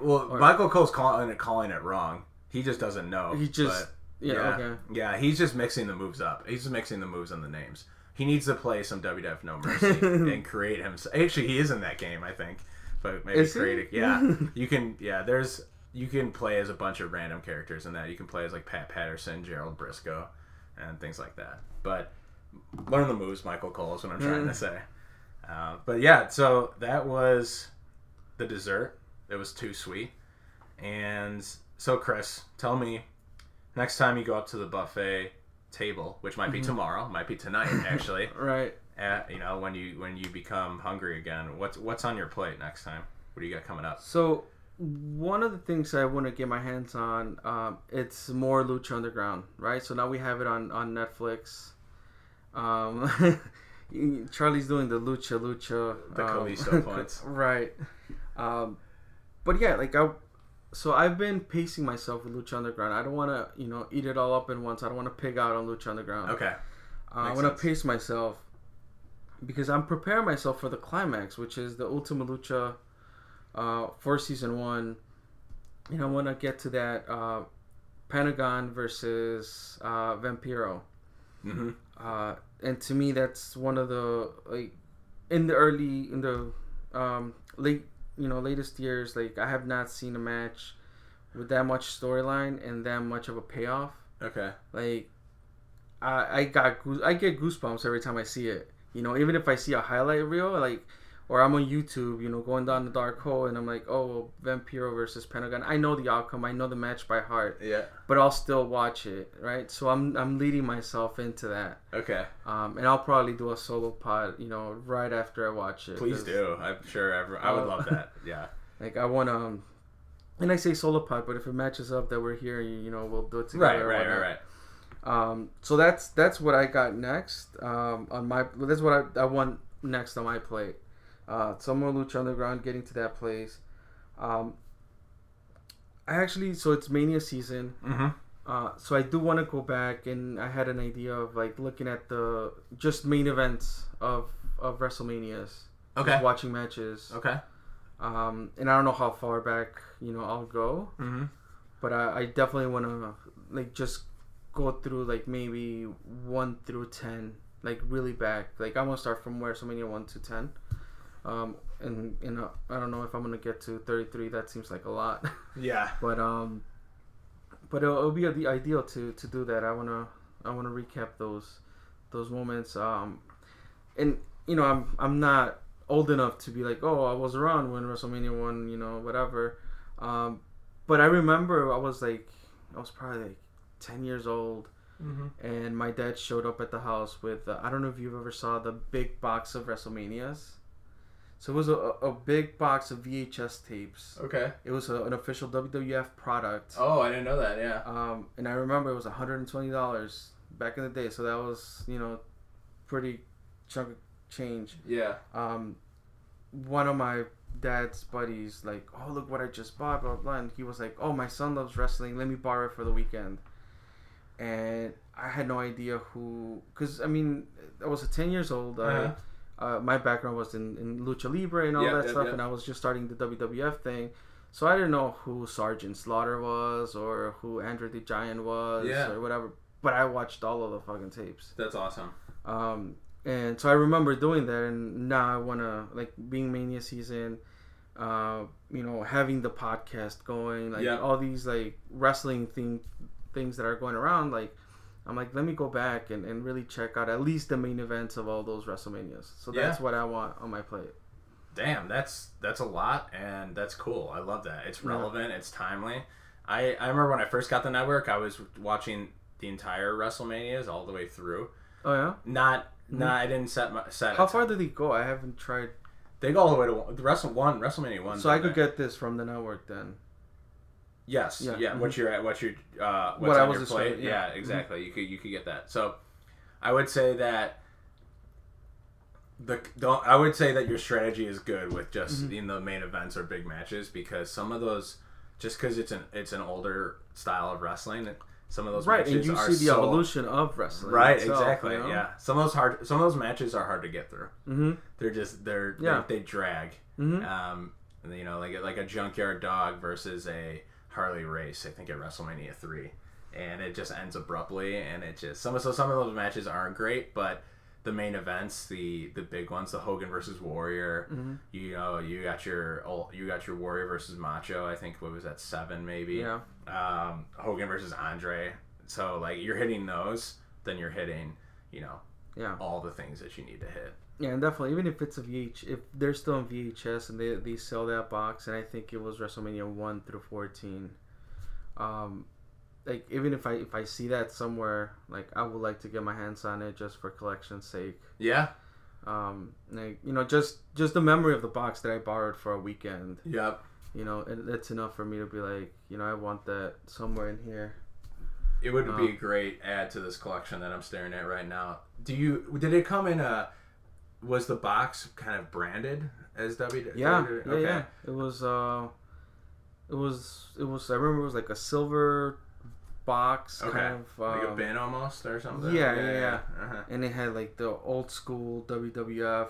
Well, or, Michael Cole's calling it calling it wrong. He just doesn't know. He just but, yeah, yeah, okay. yeah. He's just mixing the moves up. He's just mixing the moves and the names. He needs to play some W W F No Mercy and create himself. Actually, he is in that game, I think. But maybe is create he? A, yeah, you can. Yeah, there's you can play as a bunch of random characters in that. You can play as like Pat Patterson, Gerald Briscoe, and things like that. But learn the moves, Michael Cole is what I'm trying to say. Uh, but yeah, so that was the dessert. It was too sweet. And so, Chris, tell me, next time you go up to the buffet table, which might be mm-hmm. tomorrow, might be tonight, actually. Right. At, you know, when you when you become hungry again, what's what's on your plate next time? What do you got coming up? So, one of the things I want to get my hands on, um, it's more Lucha Underground, right? So now we have it on, on Netflix. Um, Charlie's doing the Lucha Lucha. The Kalisto um, points. Right. Um, but yeah, like I, so I've been pacing myself with Lucha Underground. I don't want to, you know, eat it all up at once. I don't want to pig out on Lucha Underground. Okay. Uh, I want to pace myself because I'm preparing myself for the climax, which is the Ultima Lucha uh, for season one. And I want to get to that uh, Pentagon versus uh, Vampiro. Mm-hmm. Uh, and to me, that's one of the, like, in the early, in the um, late, you know, latest years, like, I have not seen a match with that much storyline and that much of a payoff. Okay. Like, I, I got, goose, I get goosebumps every time I see it. You know, even if I see a highlight reel, like, or I'm on YouTube, you know, going down the dark hole, and I'm like, oh, Vampiro versus Pentagon. I know the outcome. I know the match by heart. Yeah. But I'll still watch it, right? So I'm I'm leading myself into that. Okay. Um, and I'll probably do a solo pod, you know, right after I watch it. Please do. I'm sure everyone, I would uh, love that. Yeah. Like, I want to, um, and I say solo pod, but if it matches up that we're here, you know, we'll do it together. Right, right, right, right. Um, so that's that's what I got next. Um, on my that's what I, I want next on my plate. Uh, some more Lucha Underground, getting to that place. Um, I actually, so it's Mania season. Mm-hmm. Uh, so I do want to go back, and I had an idea of like looking at the just main events of, of WrestleManias. Okay. Just watching matches. Okay. Um, and I don't know how far back, you know, I'll go. Mm-hmm. But I, I definitely want to like just go through like maybe one through ten, like really back. Like I want to start from WrestleMania one to ten. Um, and, and uh, I don't know if I'm going to get to thirty-three. That seems like a lot. Yeah. But, um, but it'll, it'll be the ideal to, to do that. I want to, I want to recap those, those moments. Um, and you know, I'm, I'm not old enough to be like, oh, I was around when WrestleMania won, you know, whatever. Um, but I remember I was like, I was probably like ten years old. Mm-hmm. And my dad showed up at the house with, uh, I don't know if you've ever saw the big box of WrestleManias. So it was a, a big box of V H S tapes. Okay. It was a, an official W W F product. Oh, I didn't know that, yeah. Um, and I remember it was one hundred twenty dollars back in the day. So that was, you know, pretty chunk of change. Yeah. Um, one of my dad's buddies, like, oh, look what I just bought, blah, blah. And he was like, oh, my son loves wrestling. Let me borrow it for the weekend. And I had no idea who, because, I mean, I was ten years old. Yeah. Uh, Uh, my background was in, in Lucha Libre and all yep, that yep, stuff, yep. And I was just starting the W W F thing. So I didn't know who Sergeant Slaughter was or who Andre the Giant was yeah. or whatever. But I watched all of the fucking tapes. That's awesome. Um, and so I remember doing that, and now I want to, like, being Mania season, uh, you know, having the podcast going, like, yep. all these, like, wrestling thing, things that are going around, like, I'm like, let me go back and, and really check out at least the main events of all those WrestleManias. So that's yeah. what I want on my plate. Damn, that's that's a lot, and that's cool. I love that. It's relevant. Yeah. It's timely. I, I remember when I first got the network, I was watching the entire WrestleManias all the way through. Oh, yeah? Not, mm-hmm. not I didn't set my... Set How far did they go? I haven't tried... They go all the way to one, the Wrestle one WrestleMania one. So I could there. get this from the network then. Yes. Yeah. yeah. Mm-hmm. What you're at? What you're? Uh, what's what on I was your plate? Yeah. yeah exactly. Mm-hmm. You could. You could get that. So, I would say that the don't. I would say that your strategy is good with just mm-hmm. in the main events or big matches, because some of those, just because it's an it's an older style of wrestling, some of those right, matches and you are see the so, evolution of wrestling. Right. Itself, exactly. You know? Yeah. Some of those hard. Some of those matches are hard to get through. Mm-hmm. They're just they're yeah. they, they drag. Mm-hmm. Um. And, you know, like like a junkyard dog versus a Harley race, I think, at WrestleMania three, and it just ends abruptly, and it just some of so some of those matches aren't great, but the main events, the the big ones, the Hogan versus Warrior, mm-hmm. you know, you got your you got your Warrior versus Macho, I think, what was that, seven maybe, yeah, um, Hogan versus Andre, so like you're hitting those, then you're hitting, you know, yeah, all the things that you need to hit. Yeah, and definitely, even if it's a V H, if they're still in V H S and they they sell that box, and I think it was WrestleMania one through fourteen, um, like even if I if I see that somewhere, like I would like to get my hands on it just for collection's sake. Yeah. Um, like, you know, just just the memory of the box that I borrowed for a weekend. Yep. You know, and that's enough for me to be like, you know, I want that somewhere in here. It would um, be a great add to this collection that I'm staring at right now. Do you? Did it come in a was the box kind of branded as W W E? Yeah, W W E? Okay. yeah, yeah. It was. Uh, it was. It was. I remember it was like a silver box, okay. kind of um, like a bin almost or something. Yeah, yeah, yeah. yeah. Uh-huh. And it had like the old school W W F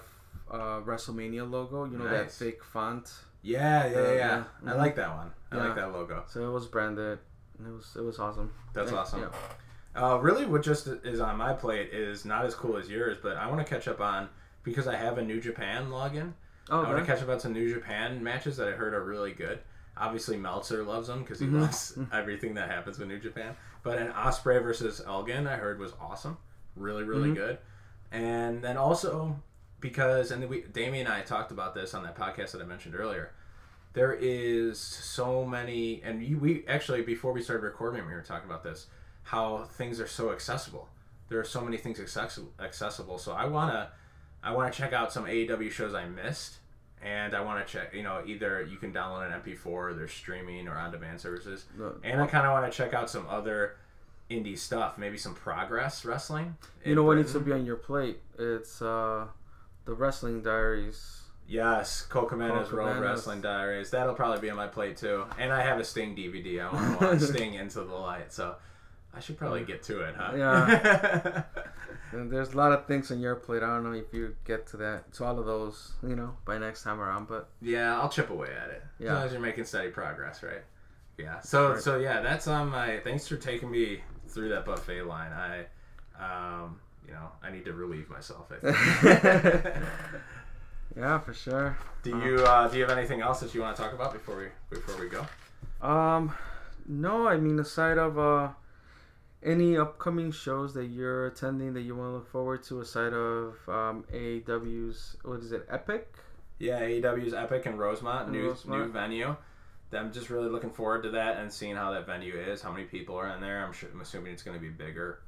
uh, WrestleMania logo. You know, nice. That thick font. Yeah, yeah, uh, yeah. yeah. I like that one. I yeah. like that logo. So it was branded. It was it was awesome. That's yeah. awesome. Yeah. Uh, really, what just is on my plate is not as cool as yours, but I want to catch up on, because I have a New Japan login. Oh, okay. I want to catch up on some New Japan matches that I heard are really good. Obviously, Meltzer loves them because he mm-hmm. loves everything that happens with New Japan. But an Ospreay versus Elgin, I heard, was awesome. Really, really mm-hmm. good. And then also, because, and we, Damian and I talked about this on that podcast that I mentioned earlier, there is so many, and you, we actually, before we started recording, we were talking about this, how things are so accessible. There are so many things accessible. accessible. So I want to I want to check out some A E W shows I missed, and I want to check, you know, either you can download an M P four, or there's streaming or on-demand services, no, and I kind of want to check out some other indie stuff, maybe some Progress Wrestling. You know what needs to be on your plate? It's uh, the Wrestling Diaries. Yes, Cole Cabana's Road Wrestling Diaries. That'll probably be on my plate too. And I have a Sting D V D. I want to watch Sting Into the Light, so I should probably get to it, huh? Yeah. And there's a lot of things on your plate. I don't know if you get to that. It's all of those, you know, by next time around. But yeah, I'll chip away at it. Yeah. As long as you're making steady progress, right? Yeah. So right. so yeah, that's on my. Thanks for taking me through that buffet line. I, um, you know, I need to relieve myself, I think. Yeah, for sure. Do you uh, do you have anything else that you want to talk about before we before we go? Um, no. I mean, aside of uh, any upcoming shows that you're attending that you want to look forward to, aside of um, A E W's, what is it, Epic? Yeah, A E W's Epic in Rosemont, in new Rosemont. New venue. I'm just really looking forward to that and seeing how that venue is, how many people are in there. I'm sure, I'm assuming it's going to be bigger.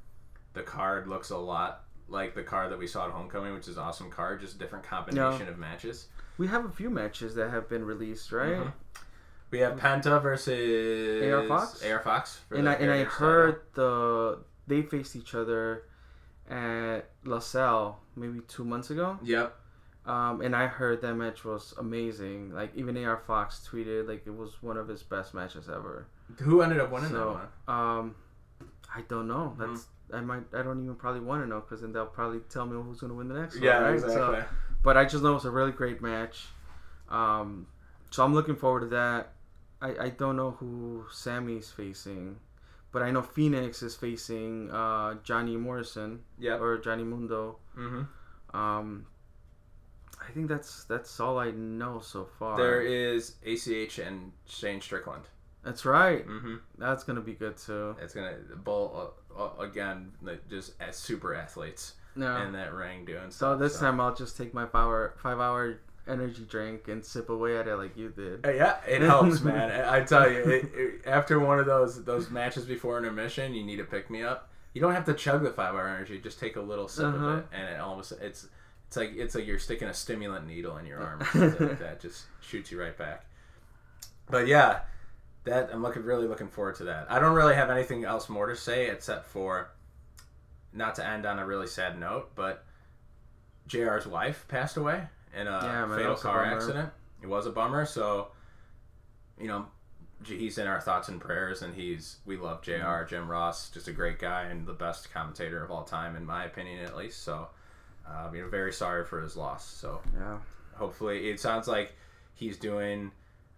The card looks a lot like the card that we saw at Homecoming, which is an awesome card, just a different combination yeah. of matches. We have a few matches that have been released, right? Mm-hmm. We have Penta versus A R Fox. A R Fox. For and I, and I heard the they faced each other at LaSalle maybe two months ago. Yep. Um, and I heard that match was amazing. Like, even A R Fox tweeted like it was one of his best matches ever. Who ended up winning so, that one? Um, I don't know. That's mm-hmm. I might I don't even probably want to know, because then they'll probably tell me who's gonna win the next yeah, one. Yeah, right? exactly. So, but I just know it was a really great match. Um, so I'm looking forward to that. I, I don't know who Sammy's facing, but I know Phoenix is facing uh, Johnny Morrison yep. or Johnny Mundo. Mm-hmm. Um, I think that's that's all I know so far. There is A C H and Shane Strickland. That's right. Mm-hmm. That's gonna be good too. It's gonna bowl uh, again, like just as super athletes no. in that ring doing stuff. So this so. time I'll just take my power five hour. energy drink and sip away at it like you did. Yeah, it helps, man. I tell you, it, it, after one of those those matches before intermission, you need to pick me up. You don't have to chug the five hour energy. Just take a little sip uh-huh. of it, and it almost it's it's like it's like you're sticking a stimulant needle in your arm or something like that. Just shoots you right back. But yeah, that I'm looking really looking forward to that. I don't really have anything else more to say except for, not to end on a really sad note, but J R's wife passed away. In a yeah, man, fatal car a accident. It was a bummer. So, you know, he's in our thoughts and prayers, and he's we love J R Mm-hmm. Jim Ross, just a great guy and the best commentator of all time, in my opinion, at least. So, uh, you know, very sorry for his loss. So, yeah. Hopefully, it sounds like he's doing.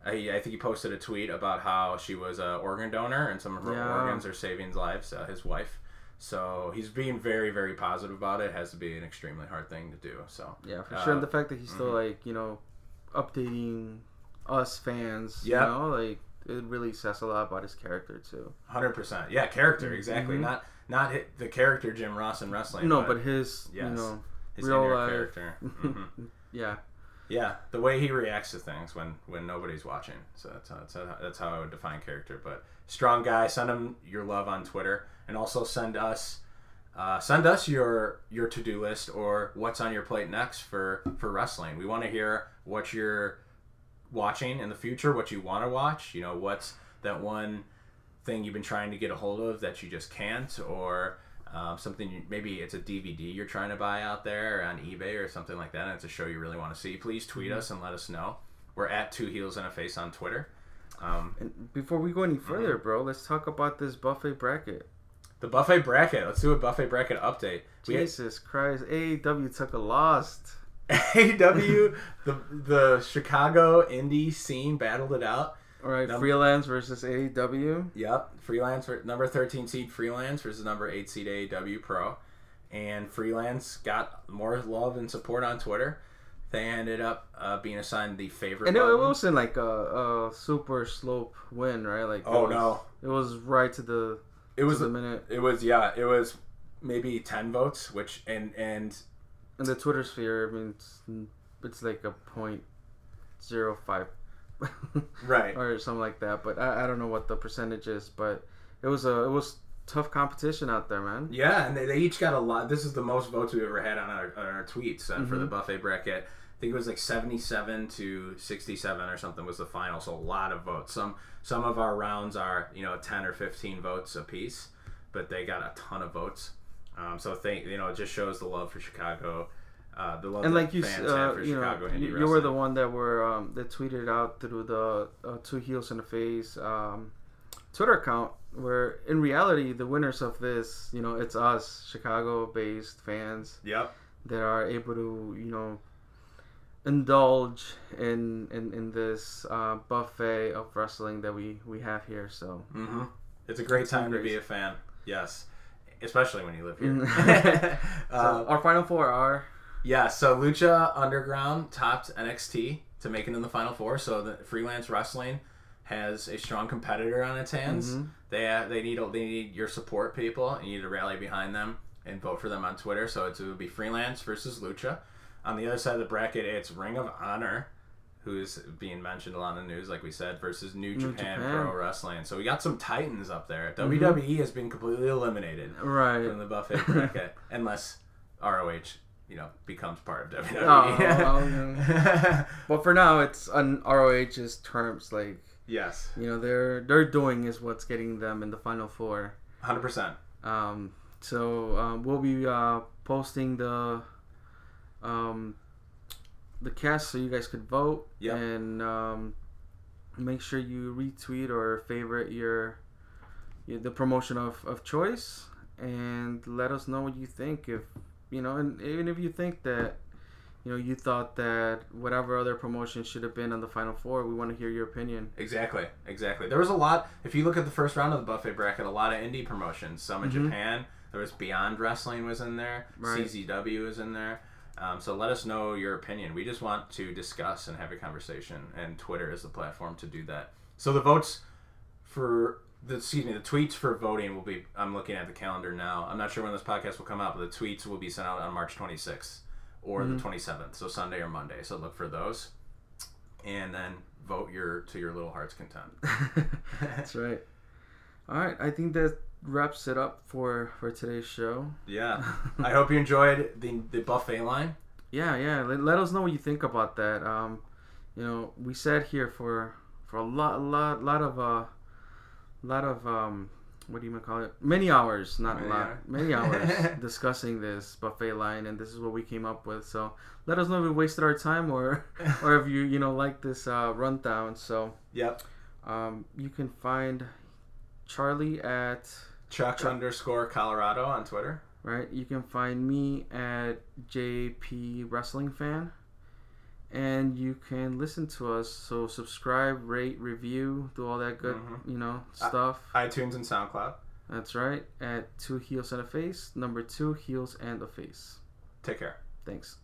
I, I think he posted a tweet about how she was an organ donor, and some of her yeah. organs are saving lives. Uh, his wife. So he's being very, very positive about it. It has to be an extremely hard thing to do. So yeah, for uh, sure. And the fact that he's still mm-hmm. like, you know, updating us fans, yep. you know, like it really says a lot about his character too. one hundred percent Yeah, character exactly. Mm-hmm. Not not hit the character Jim Ross in wrestling. No, but, but his yes, you know his real inner life. Character. Mm-hmm. yeah. Yeah, the way he reacts to things when, when nobody's watching. So that's how, that's, how, that's how I would define character. But strong guy, send him your love on Twitter, and also send us uh, send us your your to-do list or what's on your plate next for, for wrestling. We want to hear what you're watching in the future, what you want to watch. You know, what's that one thing you've been trying to get a hold of that you just can't, or Um, something you, maybe it's a D V D you're trying to buy out there or on eBay or something like that, and it's a show you really want to see, please tweet mm-hmm. us and let us know. We're at Two Heels and a Face on Twitter. Um, and before we go any further, mm-hmm. bro, let's talk about this buffet bracket. The buffet bracket. Let's do a buffet bracket update. Jesus had... Christ. A E W took a loss. A E W, the the Chicago indie scene battled it out. All right, number... Freelance versus A E W. Yep. Freelance, for, number thirteen seed Freelance versus number eight seed A E W Pro. And Freelance got more love and support on Twitter. They ended up uh, being assigned the favorite. And it, it wasn't like a, a super slope win, right? Like oh, it was, no. It was right to the... It was a minute. It was yeah. It was maybe ten votes, which and and in the Twitter sphere, I mean, it's, it's like a point zero five, right, or something like that. But I, I don't know what the percentage is. But it was a it was tough competition out there, man. Yeah, and they, they each got a lot. This is the most votes we've ever had on our on our tweets uh, mm-hmm. for the buffet bracket. I think it was like seventy-seven to sixty-seven or something was the final, so a lot of votes. Some some of our rounds are, you know, ten or fifteen votes a piece, but they got a ton of votes. Um, so think you know, it just shows the love for Chicago, uh, the love and that like you, fans uh, have for you Chicago know, indie you wrestling. You were the one that were um, that tweeted out through the uh, Two Heels in a Face um, Twitter account, where in reality the winners of this, you know, it's us Chicago-based fans. Yep. That are able to, you know. indulge in in in this uh buffet of wrestling that we we have here, so mm-hmm. it's a great it's time to be a fan. Yes, especially when you live here. So uh, our final four are yeah so Lucha Underground topped N X T to make it in the final four, so the Freelance Wrestling has a strong competitor on its hands. Mm-hmm. they have, they need they need your support, people, and you need to rally behind them and vote for them on Twitter. So it would be Freelance versus Lucha. On the other side of the bracket, it's Ring of Honor, who's being mentioned a lot in the news, like we said, versus New, New Japan, Japan Pro Wrestling. So we got some titans up there. Mm-hmm. W W E has been completely eliminated right. from the buffet bracket, unless R O H, you know, becomes part of W W E. Oh, well, well, for now, it's on R O H's terms. Like, yes, you know, they're they're doing is what's getting them in the final four. one hundred percent. Um, so uh, we'll be uh, posting the. Um, the cast so you guys could vote. Yep. And um, make sure you retweet or favorite your, your the promotion of, of choice, and let us know what you think. If you know, and even if you think that you know you thought that whatever other promotion should have been on the final four, we want to hear your opinion. Exactly, exactly. There was a lot. If you look at the first round of the buffet bracket, a lot of indie promotions. Some in mm-hmm. Japan. There was Beyond Wrestling was in there. Right. C Z W was in there. Um, so let us know your opinion. We just want to discuss and have a conversation, and Twitter is the platform to do that. So the votes for the excuse me the tweets for voting will be. I'm looking at the calendar now. I'm not sure when this podcast will come out, but the tweets will be sent out on March twenty-sixth or mm-hmm. the twenty-seventh, so Sunday or Monday. So look for those, and then vote your to your little heart's content. That's right. All right, I think that. Wraps it up for for today's show. Yeah. I hope you enjoyed the the buffet line. Yeah, yeah. Let, let us know what you think about that. Um, you know, we sat here for for a lot, lot, lot of uh, lot of um, what do you even call it? Many hours, not many a lot, hour. many hours discussing this buffet line, and this is what we came up with. So let us know if we wasted our time or or if you you know like this uh, rundown. So yep. Um, you can find Charlie at Chuck Ch- underscore Colorado on Twitter. Right. You can find me at J P Wrestling Fan. And you can listen to us. So subscribe, rate, review, do all that good, mm-hmm. you know, stuff. I- iTunes and SoundCloud. That's right. At Two Heels and a Face. Number two, Heels and a Face. Take care. Thanks.